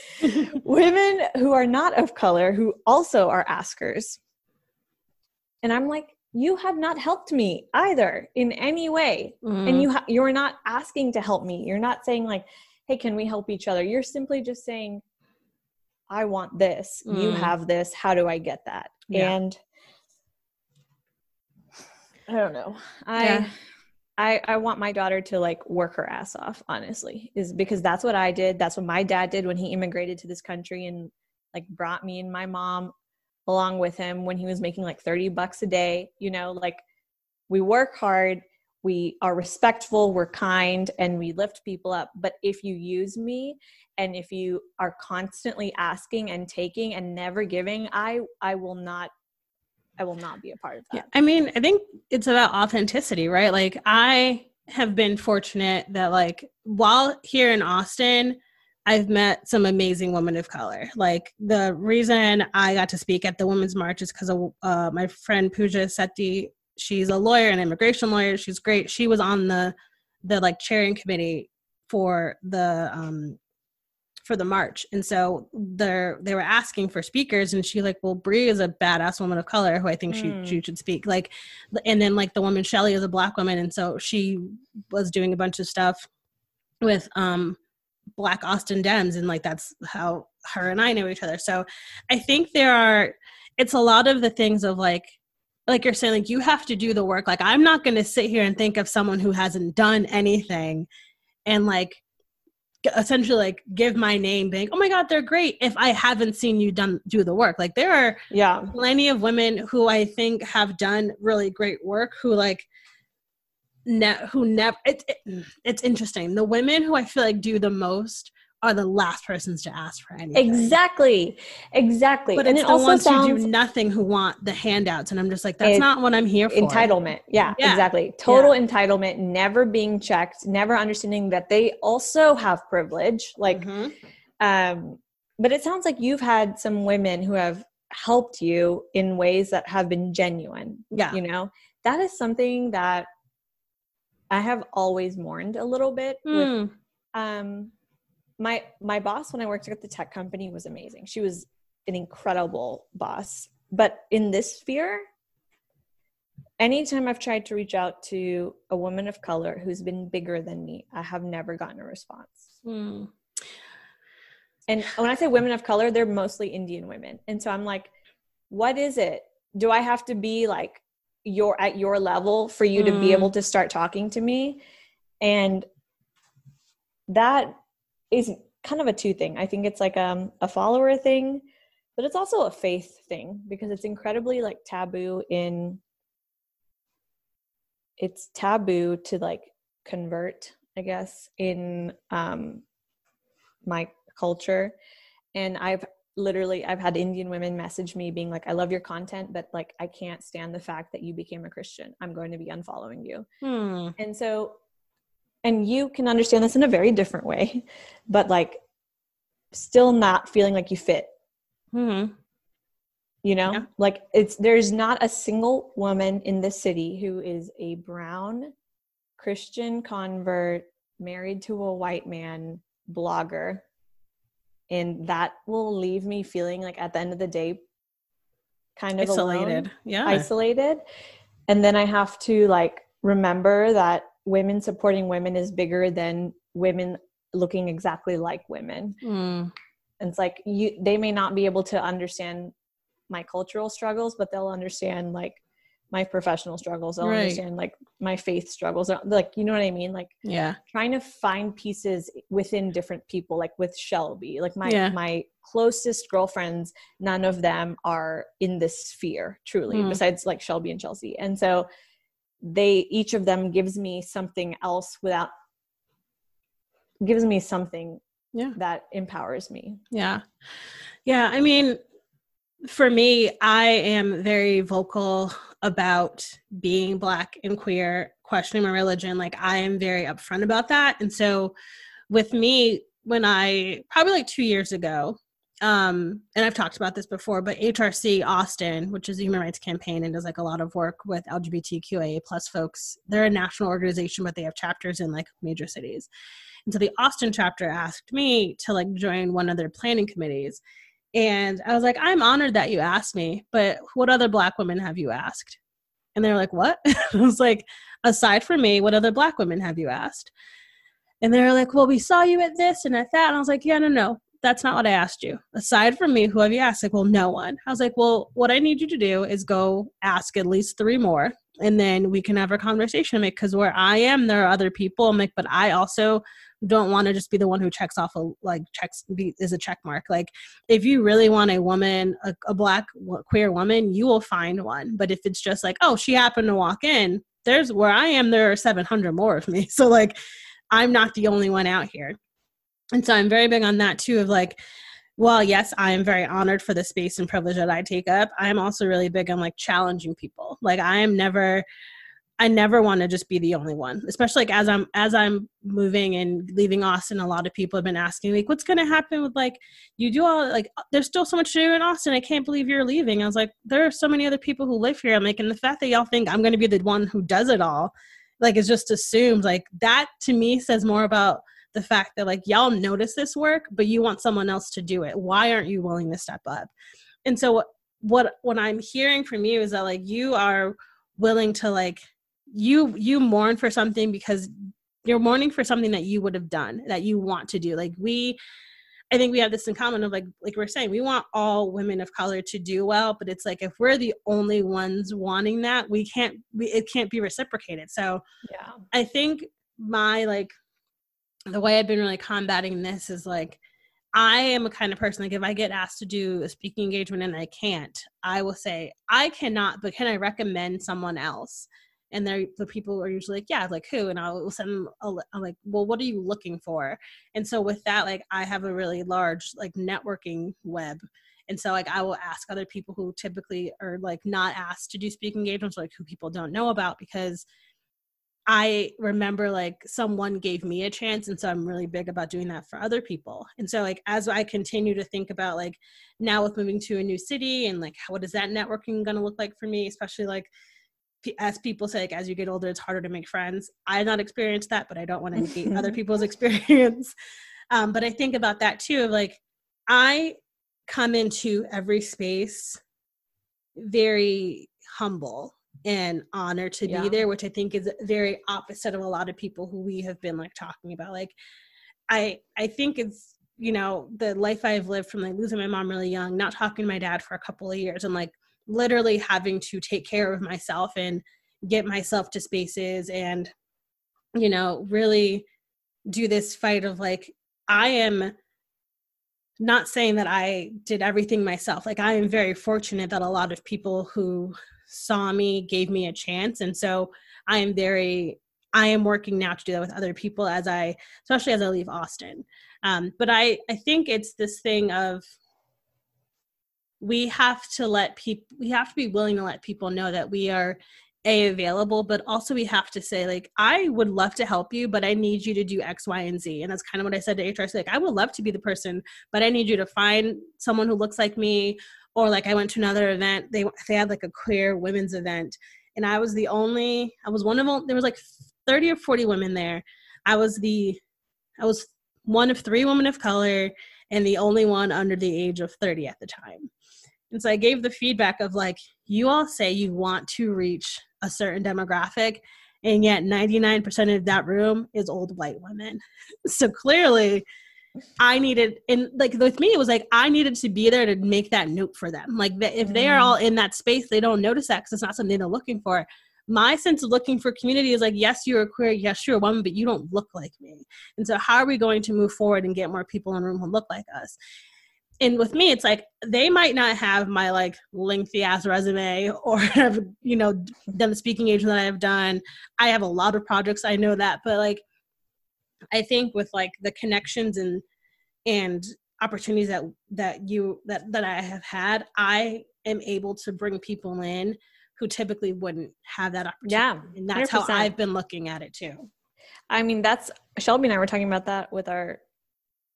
Women who are not of color, who also are askers. And I'm like, you have not helped me either in any way. Mm. And you ha- you're not asking to help me. You're not saying like, hey, can we help each other? You're simply just saying, I want this. Mm. You have this. How do I get that? Yeah. And I don't know. I, yeah. I, I want my daughter to like work her ass off, honestly, is because that's what I did. That's what my dad did when he immigrated to this country and like brought me and my mom along with him when he was making like thirty bucks a day, you know, like we work hard, we are respectful, we're kind, and we lift people up. But if you use me and if you are constantly asking and taking and never giving, I, I will not, I will not be a part of that. Yeah, I mean, I think it's about authenticity, right? Like I have been fortunate that like while here in Austin, I've met some amazing women of color. Like the reason I got to speak at the Women's March is because of uh, my friend Puja Sethi. She's a lawyer, an immigration lawyer. She's great. She was on the the like chairing committee for the um, for the march, and so they they were asking for speakers, and she like, well, Bree is a badass woman of color who I think mm. she she should speak. Like, and then like the woman Shelley is a black woman, and so she was doing a bunch of stuff with um. Black Austin Dems, and like that's how her and I know each other. So I think there are it's a lot of the things of like like you're saying, like you have to do the work. Like I'm not going to sit here and think of someone who hasn't done anything and like essentially like give my name being, oh my God, they're great, if I haven't seen you done do the work. Like there are yeah plenty of women who I think have done really great work who like Ne- who never it, it, it's interesting. The women who I feel like do the most are the last persons to ask for anything. Exactly, exactly. But and it's it the also ones sounds, who do nothing who want the handouts, and I'm just like, that's it, not what I'm here for. Entitlement, yeah, yeah. exactly. Total yeah. entitlement, never being checked, never understanding that they also have privilege. Like, mm-hmm. um, but it sounds like you've had some women who have helped you in ways that have been genuine. Yeah, you know, that is something that I have always mourned a little bit. Mm. With, um, my my boss when I worked at the tech company was amazing. She was an incredible boss. But in this sphere, anytime I've tried to reach out to a woman of color who's been bigger than me, I have never gotten a response. Mm. And when I say women of color, they're mostly Indian women. And so I'm like, what is it? Do I have to be like, you're at your level for you mm. to be able to start talking to me? And that is kind of a two thing. I think it's like um, a follower thing, but it's also a faith thing because it's incredibly like taboo in it's taboo to like convert, I guess, in um, my culture. And I've literally I've had Indian women message me being like, I love your content, but like, I can't stand the fact that you became a Christian. I'm going to be unfollowing you. Hmm. And so, and you can understand this in a very different way, but like still not feeling like you fit, hmm. you know, yeah. like it's, there's not a single woman in this city who is a brown Christian convert married to a white man blogger. And that will leave me feeling like at the end of the day, kind of isolated, alone, yeah, isolated. And then I have to like remember that women supporting women is bigger than women looking exactly like women. Mm. And it's like you, they may not be able to understand my cultural struggles, but they'll understand like my professional struggles. They'll right. understand like my faith struggles. Like, you know what I mean? Like yeah. trying to find pieces within different people, like with Shelby, like my, yeah. my closest girlfriends, none of them are in this sphere truly mm. besides like Shelby and Chelsea. And so they, each of them gives me something else without gives me something yeah. that empowers me. Yeah. Yeah. I mean, for me, I am very vocal about being Black and queer, questioning my religion. Like I am very upfront about that. And so with me, when I, probably like two years ago, um, and I've talked about this before, but H R C Austin, which is a human rights campaign and does like a lot of work with LGBTQIA plus folks, they're a national organization, but they have chapters in like major cities. And so the Austin chapter asked me to like join one of their planning committees. And I was like, I'm honored that you asked me, but what other Black women have you asked? And they were like, what? I was like, aside from me, what other Black women have you asked? And they were like, well, we saw you at this and at that. And I was like, yeah, no, no, that's not what I asked you. Aside from me, who have you asked? Like, well, no one. I was like, well, what I need you to do is go ask at least three more, and then we can have a conversation. I'm like, because where I am, there are other people. I'm like, but I also don't want to just be the one who checks off a like checks be, is a check mark. Like, if you really want a woman, a, a Black queer woman, you will find one. But if it's just like, oh, she happened to walk in, there's where I am, there are seven hundred more of me. So like, I'm not the only one out here. And so I'm very big on that too, of like, well, yes, I am very honored for the space and privilege that I take up. I'm also really big on like challenging people. Like, I am never, I never want to just be the only one, especially like as I'm, as I'm moving and leaving Austin, a lot of people have been asking like, what's going to happen with like, you do all like, there's still so much to do in Austin. I can't believe you're leaving. I was like, there are so many other people who live here. I'm like, and the fact that y'all think I'm going to be the one who does it all, like, it's just assumed. Like, that to me says more about the fact that like, y'all notice this work, but you want someone else to do it. Why aren't you willing to step up? And so what, what, what I'm hearing from you is that like, you are willing to like, you you mourn for something because you're mourning for something that you would have done, that you want to do. Like, we, I think we have this in common of like, like we're saying, we want all women of color to do well, but it's like, if we're the only ones wanting that, we can't, we, it can't be reciprocated. So yeah, I think my, like, the way I've been really combating this is like, I am a kind of person, like, if I get asked to do a speaking engagement and I can't, I will say, I cannot, but can I recommend someone else? And they're, the people are usually like, yeah, like who? And I'll send them, a, I'm like, well, what are you looking for? And so with that, like, I have a really large, like, networking web. And so like, I will ask other people who typically are like not asked to do speaking engagements, like who people don't know about, because I remember like someone gave me a chance. And so I'm really big about doing that for other people. And so like, as I continue to think about like now with moving to a new city and like, what is that networking going to look like for me? Especially like, as people say, like, as you get older, it's harder to make friends. I have not experienced that, but I don't want to negate other people's experience. Um, but I think about that too, of like, I come into every space very humble and honored to yeah. be there, which I think is very opposite of a lot of people who we have been like talking about. Like, I, I think it's, you know, the life I've lived from like losing my mom really young, not talking to my dad for a couple of years, and like, literally having to take care of myself and get myself to spaces and, you know, really do this fight of like, I am not saying that I did everything myself. Like, I am very fortunate that a lot of people who saw me gave me a chance. And so I am very, I am working now to do that with other people as I, especially as I leave Austin. Um, but I, I think it's this thing of, we have to let people, we have to be willing to let people know that we are a available, but also we have to say like, I would love to help you, but I need you to do X, Y, and Z. And that's kind of what I said to H R C. Like, I would love to be the person, but I need you to find someone who looks like me. Or like, I went to another event. They, they had like a queer women's event, and I was the only, I was one of them. There was like thirty or forty women there. I was the, I was one of three women of color and the only one under the age of thirty at the time. And so I gave the feedback of like, you all say you want to reach a certain demographic, and yet ninety-nine percent of that room is old white women. So clearly I needed, and like with me, it was like, I needed to be there to make that note for them. Like, if they are all in that space, they don't notice that because it's not something they're looking for. My sense of looking for community is like, yes, you're queer, yes, you're a woman, but you don't look like me. And so how are we going to move forward and get more people in a room who look like us? And with me, it's like, they might not have my like lengthy ass resume or have, you know, them speaking engagement that I have done. I have a lot of projects. I know that. But like, I think with like the connections and, and opportunities that, that you, that, that I have had, I am able to bring people in who typically wouldn't have that opportunity. Yeah, and that's one hundred percent how I've been looking at it too. I mean, that's, Shelby and I were talking about that with our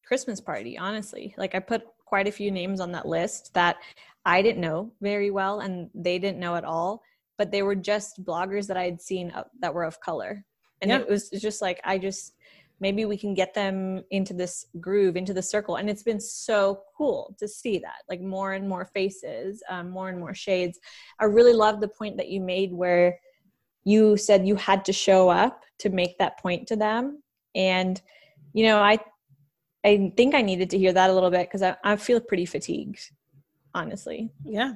Christmas party, honestly. Like, I put quite a few names on that list that I didn't know very well and they didn't know at all, but they were just bloggers that I had seen that were of color. And yeah. it was just like, I just, maybe we can get them into this groove, into the circle. And it's been so cool to see that, like more and more faces, um, more and more shades. I really love the point that you made where you said you had to show up to make that point to them. And, you know, I, I think I needed to hear that a little bit because I, I feel pretty fatigued, honestly. Yeah.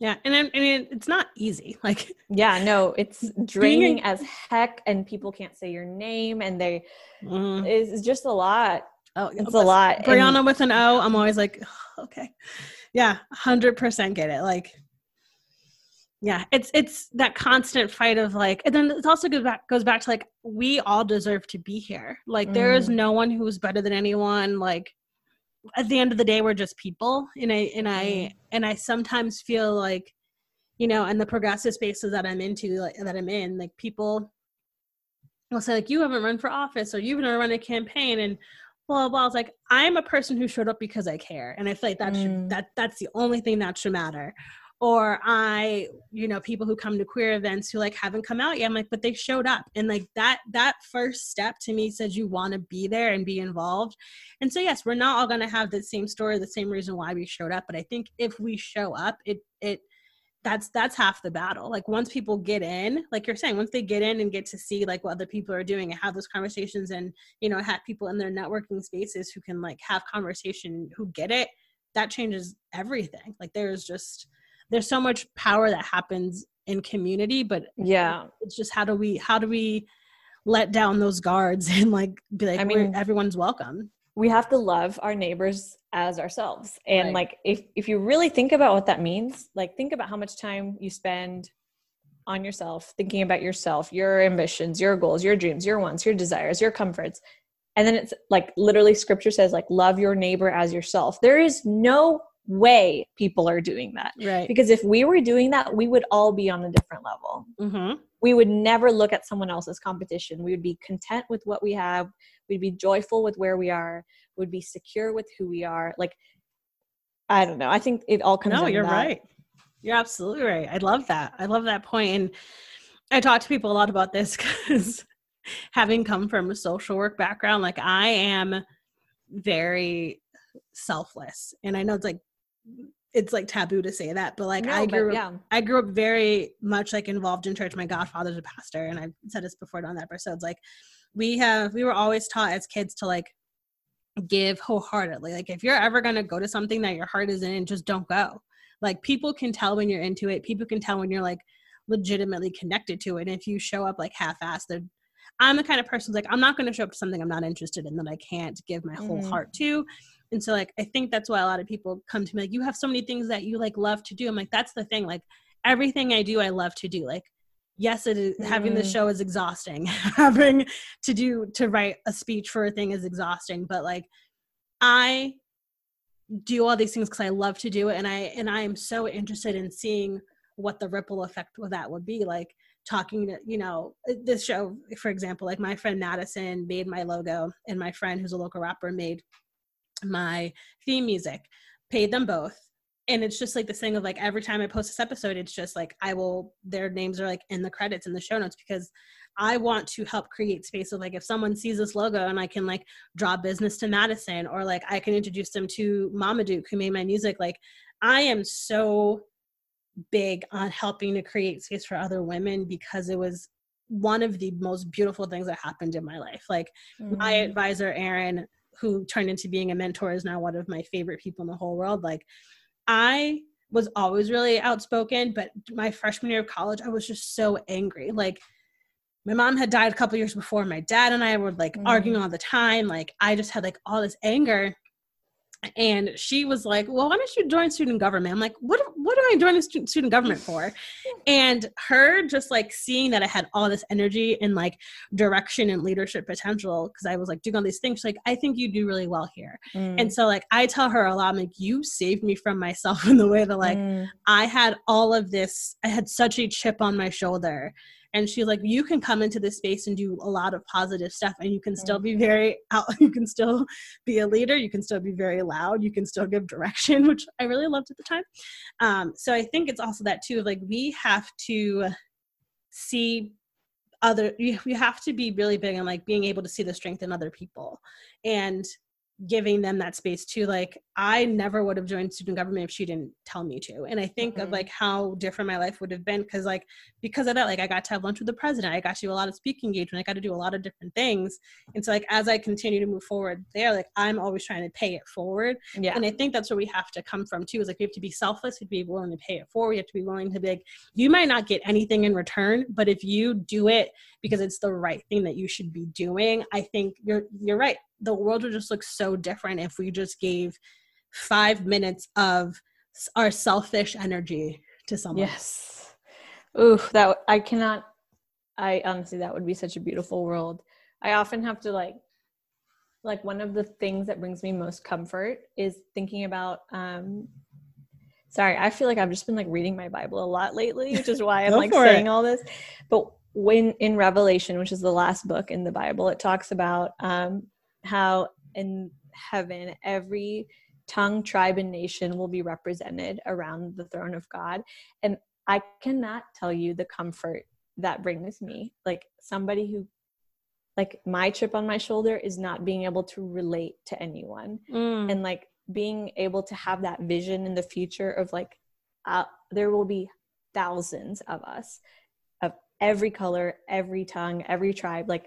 Yeah. And I, I mean, it's not easy. Like, yeah, no, it's draining as heck and people can't say your name and they, mm. it's just a lot. Oh, it's a lot. Brianna and, with an O. I'm always like, oh, okay. Yeah. A hundred percent get it. Like, yeah, it's, it's that constant fight of like, and then it also goes back, goes back to like, we all deserve to be here. Like mm. there is no one who's better than anyone. Like, at the end of the day, we're just people. And I, and I, mm. and I sometimes feel like, you know, and the progressive spaces that I'm into, like that I'm in, like people will say like, you haven't run for office or you've never run a campaign. And blah, blah, blah. I was like, I'm a person who showed up because I care. And I feel like that mm. should, that that's the only thing that should matter. Or I, you know, people who come to queer events who like haven't come out yet. I'm like, but they showed up. And like that, that first step to me says you want to be there and be involved. And so, yes, we're not all going to have the same story, the same reason why we showed up. But I think if we show up, it, it, that's, that's half the battle. Like once people get in, like you're saying, once they get in and get to see like what other people are doing and have those conversations and, you know, have people in their networking spaces who can like have conversation, who get it, that changes everything. Like there's just, there's so much power that happens in community, but yeah, it's just how do we, how do we let down those guards and like, be like, I mean, everyone's welcome. We have to love our neighbors as ourselves. And right. like, if, if you really think about what that means, like think about how much time you spend on yourself, thinking about yourself, your ambitions, your goals, your dreams, your wants, your desires, your comforts. And then it's like, literally scripture says like, love your neighbor as yourself. There is no way people are doing that. Right. Because if we were doing that, we would all be on a different level. Mm-hmm. We would never look at someone else's competition. We would be content with what we have. We'd be joyful with where we are. We'd be secure with who we are. Like, I don't know. I think it all comes down to that. No, you're right. You're absolutely right. I love that. I love that point. And I talk to people a lot about this because having come from a social work background, like I am very selfless. And I know it's like, it's like taboo to say that, but like no, I grew but, yeah. up, I grew up very much like involved in church. My godfather's a pastor. And I've said this before on that episode. Like we have, we were always taught as kids to like give wholeheartedly. Like if you're ever going to go to something that your heart is in, just don't go. Like people can tell when you're into it. People can tell when you're like legitimately connected to it. And if you show up like half-assed, I'm the kind of person who's like, I'm not going to show up to something I'm not interested in that I can't give my whole mm. heart to. And so like, I think that's why a lot of people come to me like, you have so many things that you like love to do. I'm like, that's the thing. Like everything I do, I love to do. Like, yes, it is, mm. having the show is exhausting. Having to do, to write a speech for a thing is exhausting. But like, I do all these things because I love to do it. And I, and I am so interested in seeing what the ripple effect of that would be. Like talking to, you know, this show, for example, like my friend Madison made my logo and my friend who's a local rapper made my theme music, paid them both. And it's just like this thing of like, every time I post this episode, it's just like, I will, their names are like in the credits in the show notes, because I want to help create space of like, if someone sees this logo and I can like draw business to Madison, or like I can introduce them to Mama Duke who made my music. Like I am so big on helping to create space for other women because it was one of the most beautiful things that happened in my life. Like mm-hmm. my advisor, Erin, who turned into being a mentor, is now one of my favorite people in the whole world. Like I was always really outspoken, but my freshman year of college, I was just so angry. Like my mom had died a couple years before. My dad and I were like mm. arguing all the time. Like I just had like all this anger. And she was like, well, why don't you join student government? I'm like, what, what do I join a stu- student government for? And her just like seeing that I had all this energy and like direction and leadership potential, because I was like doing all these things. She's like, I think you do really well here. Mm. And so like, I tell her a lot, I'm like, you saved me from myself in the way that like, mm. I had all of this, I had such a chip on my shoulder And she's like, you can come into this space and do a lot of positive stuff, and you can still be very out, you can still be a leader, you can still be very loud, you can still give direction, which I really loved at the time. Um, so I think it's also that too, of like, we have to see other, we have to be really big on like being able to see the strength in other people and giving them that space too. Like, I never would have joined student government if she didn't tell me to. And I think mm-hmm. of like how different my life would have been. Cause like, because of that, like I got to have lunch with the president, I got to do a lot of speaking engagement, I got to do a lot of different things. And so like, as I continue to move forward there, like I'm always trying to pay it forward. Yeah. And I think that's where we have to come from too, is like, we have to be selfless. We have to be willing to pay it forward. We have to be willing to be like, you might not get anything in return, but if you do it because it's the right thing that you should be doing, I think you're, you're right. The world would just look so different if we just gave five minutes of our selfish energy to someone. Yes. Oof, that I cannot, I honestly, that would be such a beautiful world. I often have to like, like one of the things that brings me most comfort is thinking about, um, sorry, I feel like I've just been like reading my Bible a lot lately, which is why I'm like saying it. all this, but when in Revelation, which is the last book in the Bible, it talks about, um, how in heaven every tongue, tribe, and nation will be represented around the throne of God. And I cannot tell you the comfort that brings me. Like somebody who, like my chip on my shoulder is not being able to relate to anyone. Mm. And like being able to have that vision in the future of like, uh, there will be thousands of us of every color, every tongue, every tribe, like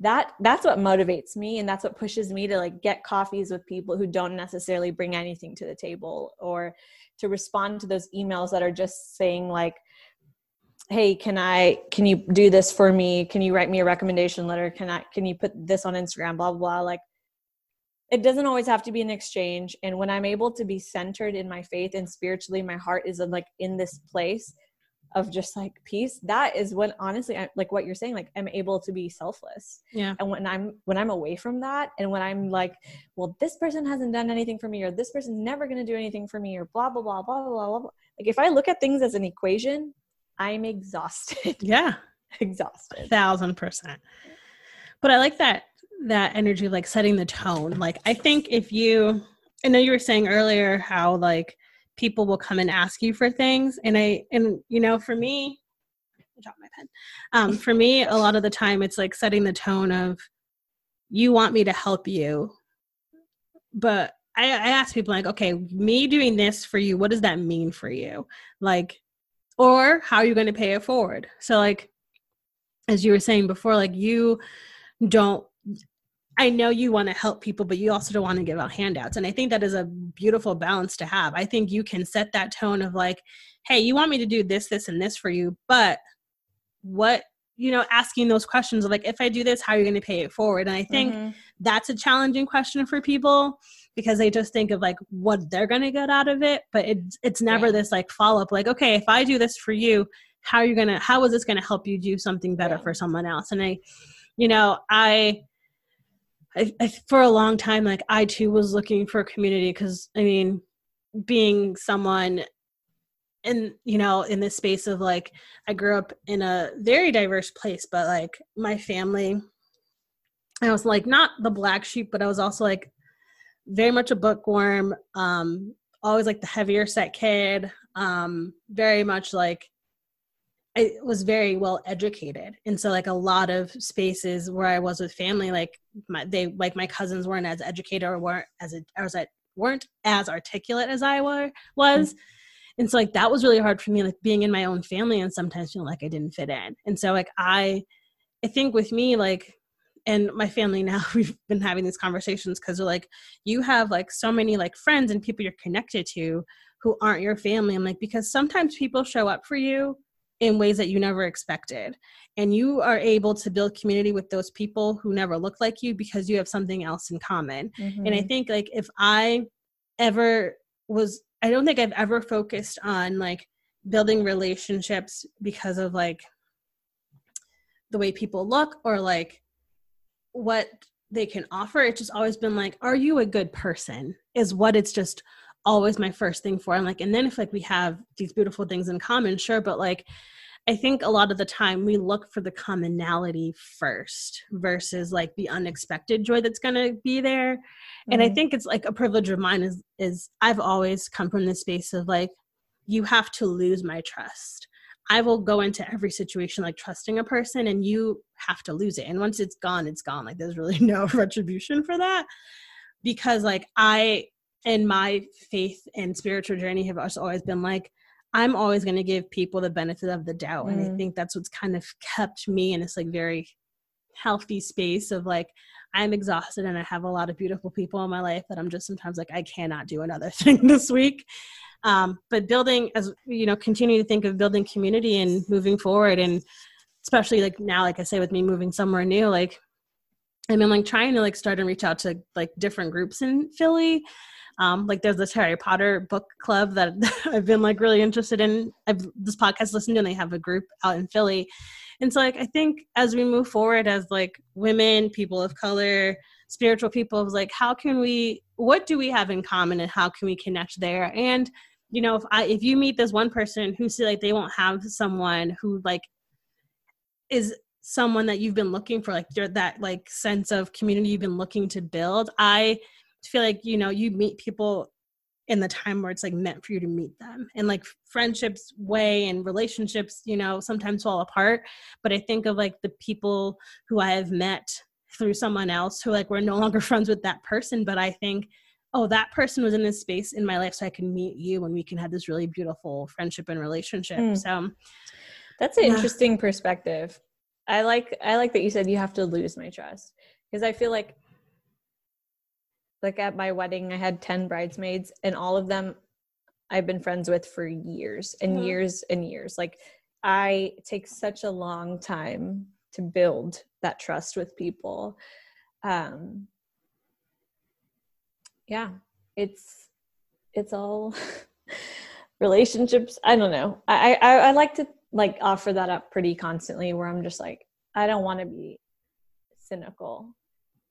that that's what motivates me. And that's what pushes me to like get coffees with people who don't necessarily bring anything to the table, or to respond to those emails that are just saying like, hey, can I, can you do this for me? Can you write me a recommendation letter? Can I, can you put this on Instagram? Blah, blah, blah. Like it doesn't always have to be an exchange. And when I'm able to be centered in my faith and spiritually, my heart is like in this place of just like peace, that is when honestly I, like what you're saying, like I'm able to be selfless. Yeah. And when I'm when I'm away from that, and when I'm like, well, this person hasn't done anything for me, or this person's never going to do anything for me, or blah blah blah blah blah blah, like if I look at things as an equation, I'm exhausted. Yeah. Exhausted. A thousand percent. But I like that that energy of like setting the tone. Like I think if you, I know you were saying earlier how like people will come and ask you for things. And I, and you know, for me, I dropped my pen. Um, for me, a lot of the time it's like setting the tone of, you want me to help you. But I, I ask people like, okay, me doing this for you, what does that mean for you? Like, or how are you going to pay it forward? So like, as you were saying before, like you don't, I know you want to help people, but you also don't want to give out handouts. And I think that is a beautiful balance to have. I think you can set that tone of like, hey, you want me to do this, this, and this for you, but what, you know, asking those questions of like, if I do this, how are you going to pay it forward? And I think mm-hmm. that's a challenging question for people, because they just think of like what they're going to get out of it. But it, it's never right. this like follow-up, like, okay, if I do this for you, how are you going to, how is this going to help you do something better right. for someone else? And I, you know, I, I, I, for a long time, like I too was looking for a community, because I mean, being someone in, you know, in this space of like, I grew up in a very diverse place, but like my family, I was like not the black sheep, but I was also like very much a bookworm, um, always like the heavier set kid, um, very much like I was very well educated. And so like a lot of spaces where I was with family, like my, they, like my cousins weren't as educated or weren't as, as weren't as articulate as I were, was. Mm-hmm. And so like, that was really hard for me, like being in my own family and sometimes feeling like I didn't fit in. And so like, I, I think with me, like, and my family now, we've been having these conversations, because like, you have like so many like friends and people you're connected to who aren't your family. I'm like, because sometimes people show up for you in ways that you never expected. And you are able to build community with those people who never looked like you, because you have something else in common. Mm-hmm. And I think like if I ever was, I don't think I've ever focused on like building relationships because of like the way people look or like what they can offer. It's just always been like, are you a good person? Is what it's just always my first thing for. I'm like, and then if like we have these beautiful things in common, sure, but like I think a lot of the time we look for the commonality first versus like the unexpected joy that's going to be there. Mm-hmm. And I think it's like a privilege of mine is, is I've always come from this space of like, you have to lose my trust. I will go into every situation like trusting a person and you have to lose it. And once it's gone, it's gone. Like there's really no retribution for that, because like I, in my faith and spiritual journey, have also always been like, I'm always going to give people the benefit of the doubt. Mm. And I think that's what's kind of kept me in this like very healthy space of like, I'm exhausted and I have a lot of beautiful people in my life that I'm just sometimes like, I cannot do another thing this week. Um, but building, as you know, continue to think of building community and moving forward. And especially like now, like I say, with me moving somewhere new, like, I mean, like trying to like start and reach out to like different groups in Philly. Um, like there's this Harry Potter book club that I've been like really interested in. I've this podcast listened to, and they have a group out in Philly. And so like, I think as we move forward as like women, people of color, spiritual people, like, how can we, what do we have in common and how can we connect there? And, you know, if I, if you meet this one person who see like, they won't have someone who like is someone that you've been looking for, like that like sense of community you've been looking to build. I feel like, you know, you meet people in the time where it's like meant for you to meet them, and like friendships weigh and relationships, you know, sometimes fall apart. But I think of like the people who I have met through someone else who like, we're no longer friends with that person, but I think, oh, that person was in this space in my life, so I can meet you and we can have this really beautiful friendship and relationship. Mm. So that's an yeah. interesting perspective. I like, I like that you said you have to lose my trust, because I feel like, like at my wedding, I had ten bridesmaids, and all of them I've been friends with for years and mm-hmm. years and years. Like I take such a long time to build that trust with people. Um, yeah, it's, it's all relationships. I don't know. I, I, I like to like offer that up pretty constantly, where I'm just like, I don't want to be cynical.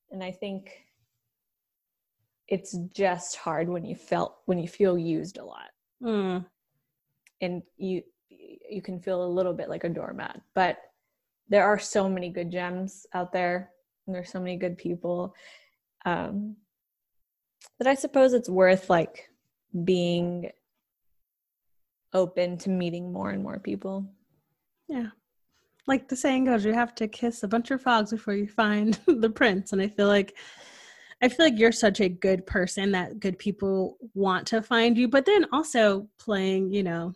And I think it's just hard when you felt, when you feel used a lot mm. and you, you can feel a little bit like a doormat, but there are so many good gems out there and there's so many good people, um, that I suppose it's worth like being open to meeting more and more people. Yeah. Like the saying goes, you have to kiss a bunch of frogs before you find the prince. And I feel like, I feel like you're such a good person that good people want to find you. But then also playing, you know,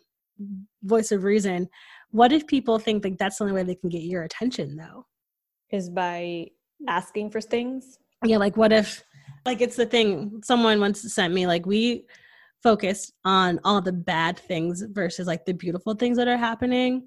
voice of reason. What if people think like that's the only way they can get your attention though? Is by asking for things? Yeah. Like what if, like it's the thing someone once sent me, like we focus on all the bad things versus like the beautiful things that are happening.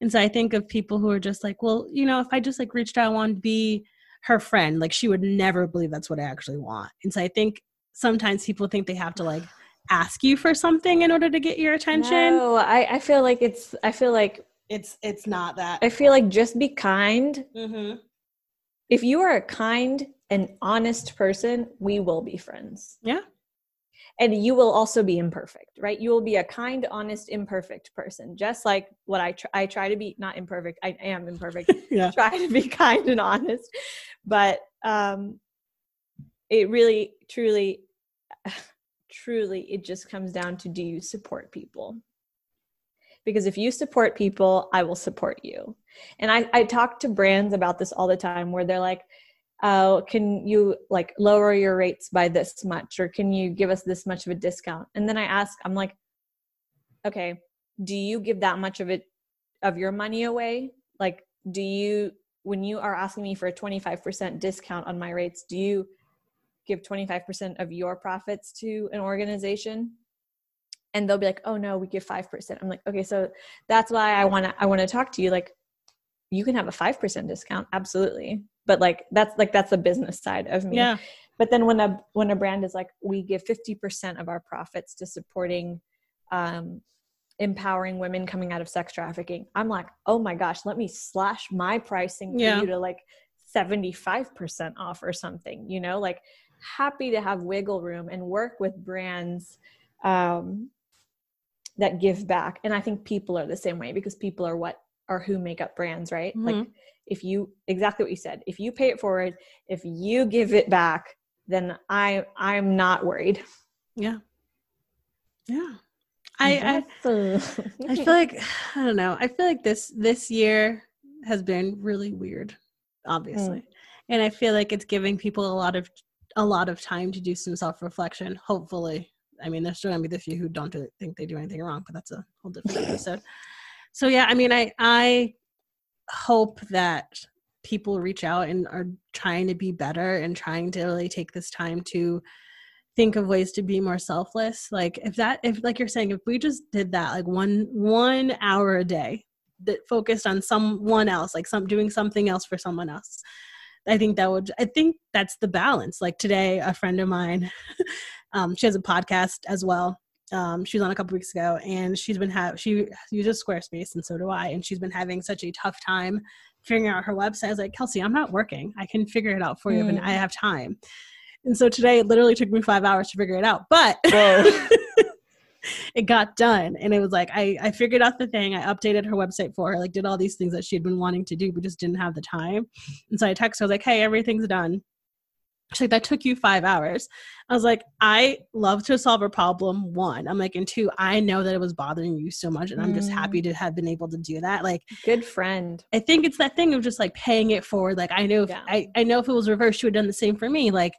And so I think of people who are just like, well, you know, if I just like reached out, I wanted to be her friend, like she would never believe that's what I actually want. And so I think sometimes people think they have to like ask you for something in order to get your attention. No, I, I feel like it's, I feel like it's, it's not that. I feel like just be kind. Mm-hmm. If you are a kind and honest person, we will be friends. Yeah. And you will also be imperfect, right? You will be a kind, honest, imperfect person, just like what I try, I try to be, not imperfect. I am imperfect. yeah. Try to be kind and honest, but um, it really, truly, truly, it just comes down to, do you support people? Because if you support people, I will support you. And I, I talk to brands about this all the time, where they're like, Uh, can you like lower your rates by this much? Or can you give us this much of a discount? And then I ask, I'm like, okay, do you give that much of it, of your money away? Like, do you, when you are asking me for a twenty-five percent discount on my rates, do you give twenty-five percent of your profits to an organization? And they'll be like, oh no, we give five percent. I'm like, okay, so that's why I want to, I want to talk to you. Like, you can have a five percent discount. Absolutely. But like, that's like, that's the business side of me. Yeah. But then when a, when a brand is like, we give fifty percent of our profits to supporting, um, empowering women coming out of sex trafficking, I'm like, oh my gosh, let me slash my pricing yeah. for you to like seventy-five percent off or something, you know, like happy to have wiggle room and work with brands, um, that give back. And I think people are the same way, because people are what are who make up brands, right? Mm-hmm. Like if you, exactly what you said, if you pay it forward, if you give it back, then I, I'm not worried. Yeah. Yeah. I, I, I feel like, I don't know. I feel like this, this year has been really weird, obviously. Mm. And I feel like it's giving people a lot of, a lot of time to do some self-reflection. Hopefully. I mean, there's still going to be the few who don't do, think they do anything wrong, but that's a whole different episode. So yeah, I mean, I, I hope that people reach out and are trying to be better and trying to really take this time to think of ways to be more selfless. Like if that, if like you're saying, if we just did that, like one, one hour a day that focused on someone else, like some doing something else for someone else, I think that would, I think that's the balance. Like today, a friend of mine, um, she has a podcast as well. Um, she was on a couple weeks ago and she's been, ha- she uses Squarespace and so do I. And she's been having such a tough time figuring out her website. I was like, Kelsey, I'm not working. I can figure it out for you mm. when I have time. And so today it literally took me five hours to figure it out, but it got done. And it was like, I, I figured out the thing. I updated her website for her, like did all these things that she had been wanting to do, but just didn't have the time. And so I texted her, I was like, hey, everything's done. She's like, that took you five hours. I was like, I love to solve a problem, one. I'm like, and two, I know that it was bothering you so much, and mm. I'm just happy to have been able to do that. Like, good friend. I think it's that thing of just like paying it forward. Like, I know, if, yeah. I, I know if it was reversed, she would have done the same for me. Like,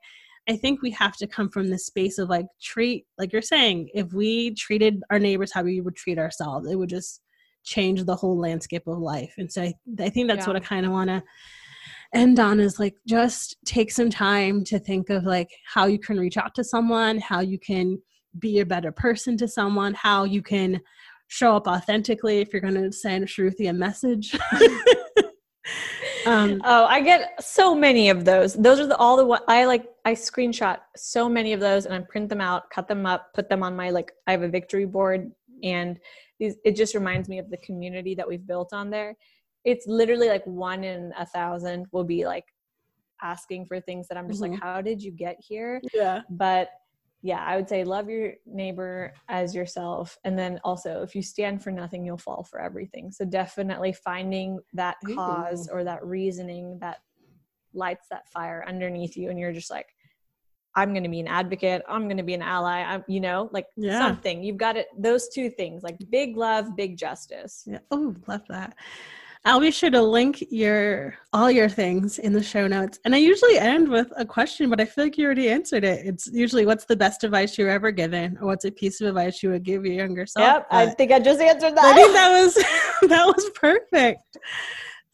I think we have to come from this space of like treat, like you're saying, if we treated our neighbors how we would treat ourselves, it would just change the whole landscape of life. And so I, I think that's yeah. what I kind of want to end on, is like just take some time to think of like how you can reach out to someone, how you can be a better person to someone, how you can show up authentically if you're going to send Shruthi a message. um, oh, I get so many of those. Those are the, all the ones I like. I screenshot so many of those and I print them out, cut them up, put them on my, like I have a victory board, and these, it just reminds me of the community that we've built on there. It's literally like one in a thousand will be like asking for things that I'm just mm-hmm. like, how did you get here? Yeah. But yeah, I would say love your neighbor as yourself. And then also if you stand for nothing, you'll fall for everything. So definitely finding that cause Ooh. Or that reasoning that lights that fire underneath you. And you're just like, I'm going to be an advocate. I'm going to be an ally. I'm, you know, like yeah. something. You've got it. Those two things, like big love, big justice. Yeah. Oh, love that. I'll be sure to link your all your things in the show notes. And I usually end with a question, but I feel like you already answered it. It's usually, what's the best advice you were ever given, or what's a piece of advice you would give your younger self? Yep, but I think I just answered that. I think that was that was perfect.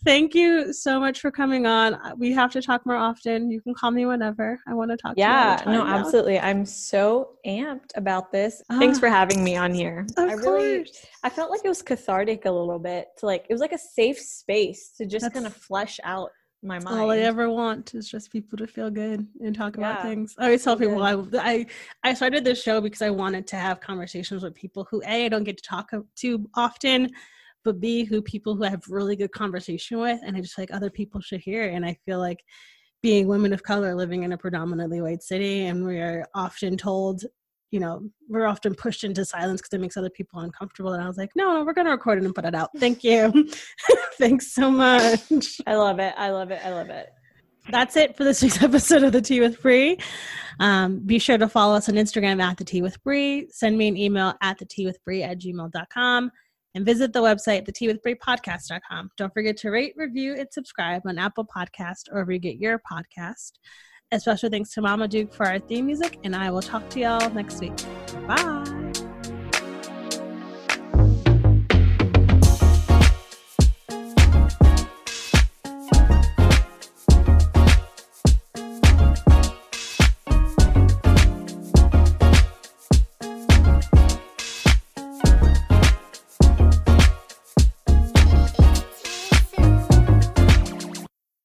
Thank you so much for coming on. We have to talk more often. You can call me whenever. I want to talk yeah, to you. Yeah, no, now. Absolutely. I'm so amped about this. Ah, thanks for having me on here. Of I course. Really, I felt like it was cathartic a little bit. To like, it was like a safe space to just kind of flesh out my mind. All I ever want is just people to feel good and talk yeah. about things. I always tell people I, I I started this show because I wanted to have conversations with people who, A, I don't get to talk to often, but B, who people who I have really good conversation with, and I just like other people should hear. And I feel like being women of color living in a predominantly white city, and we are often told, you know, we're often pushed into silence because it makes other people uncomfortable. And I was like, no, no, we're going to record it and put it out. Thank you. Thanks so much. I love it. I love it. I love it. That's it for this week's episode of The Tea with Bree. Um, be sure to follow us on Instagram at The Tea with Bree. Send me an email at the tea with bree at gmail dot com. And visit the website, the tea with bree podcast dot com. Don't forget to rate, review, and subscribe on Apple Podcast or wherever you get your podcast. A special thanks to Mama Duke for our theme music, and I will talk to y'all next week. Bye.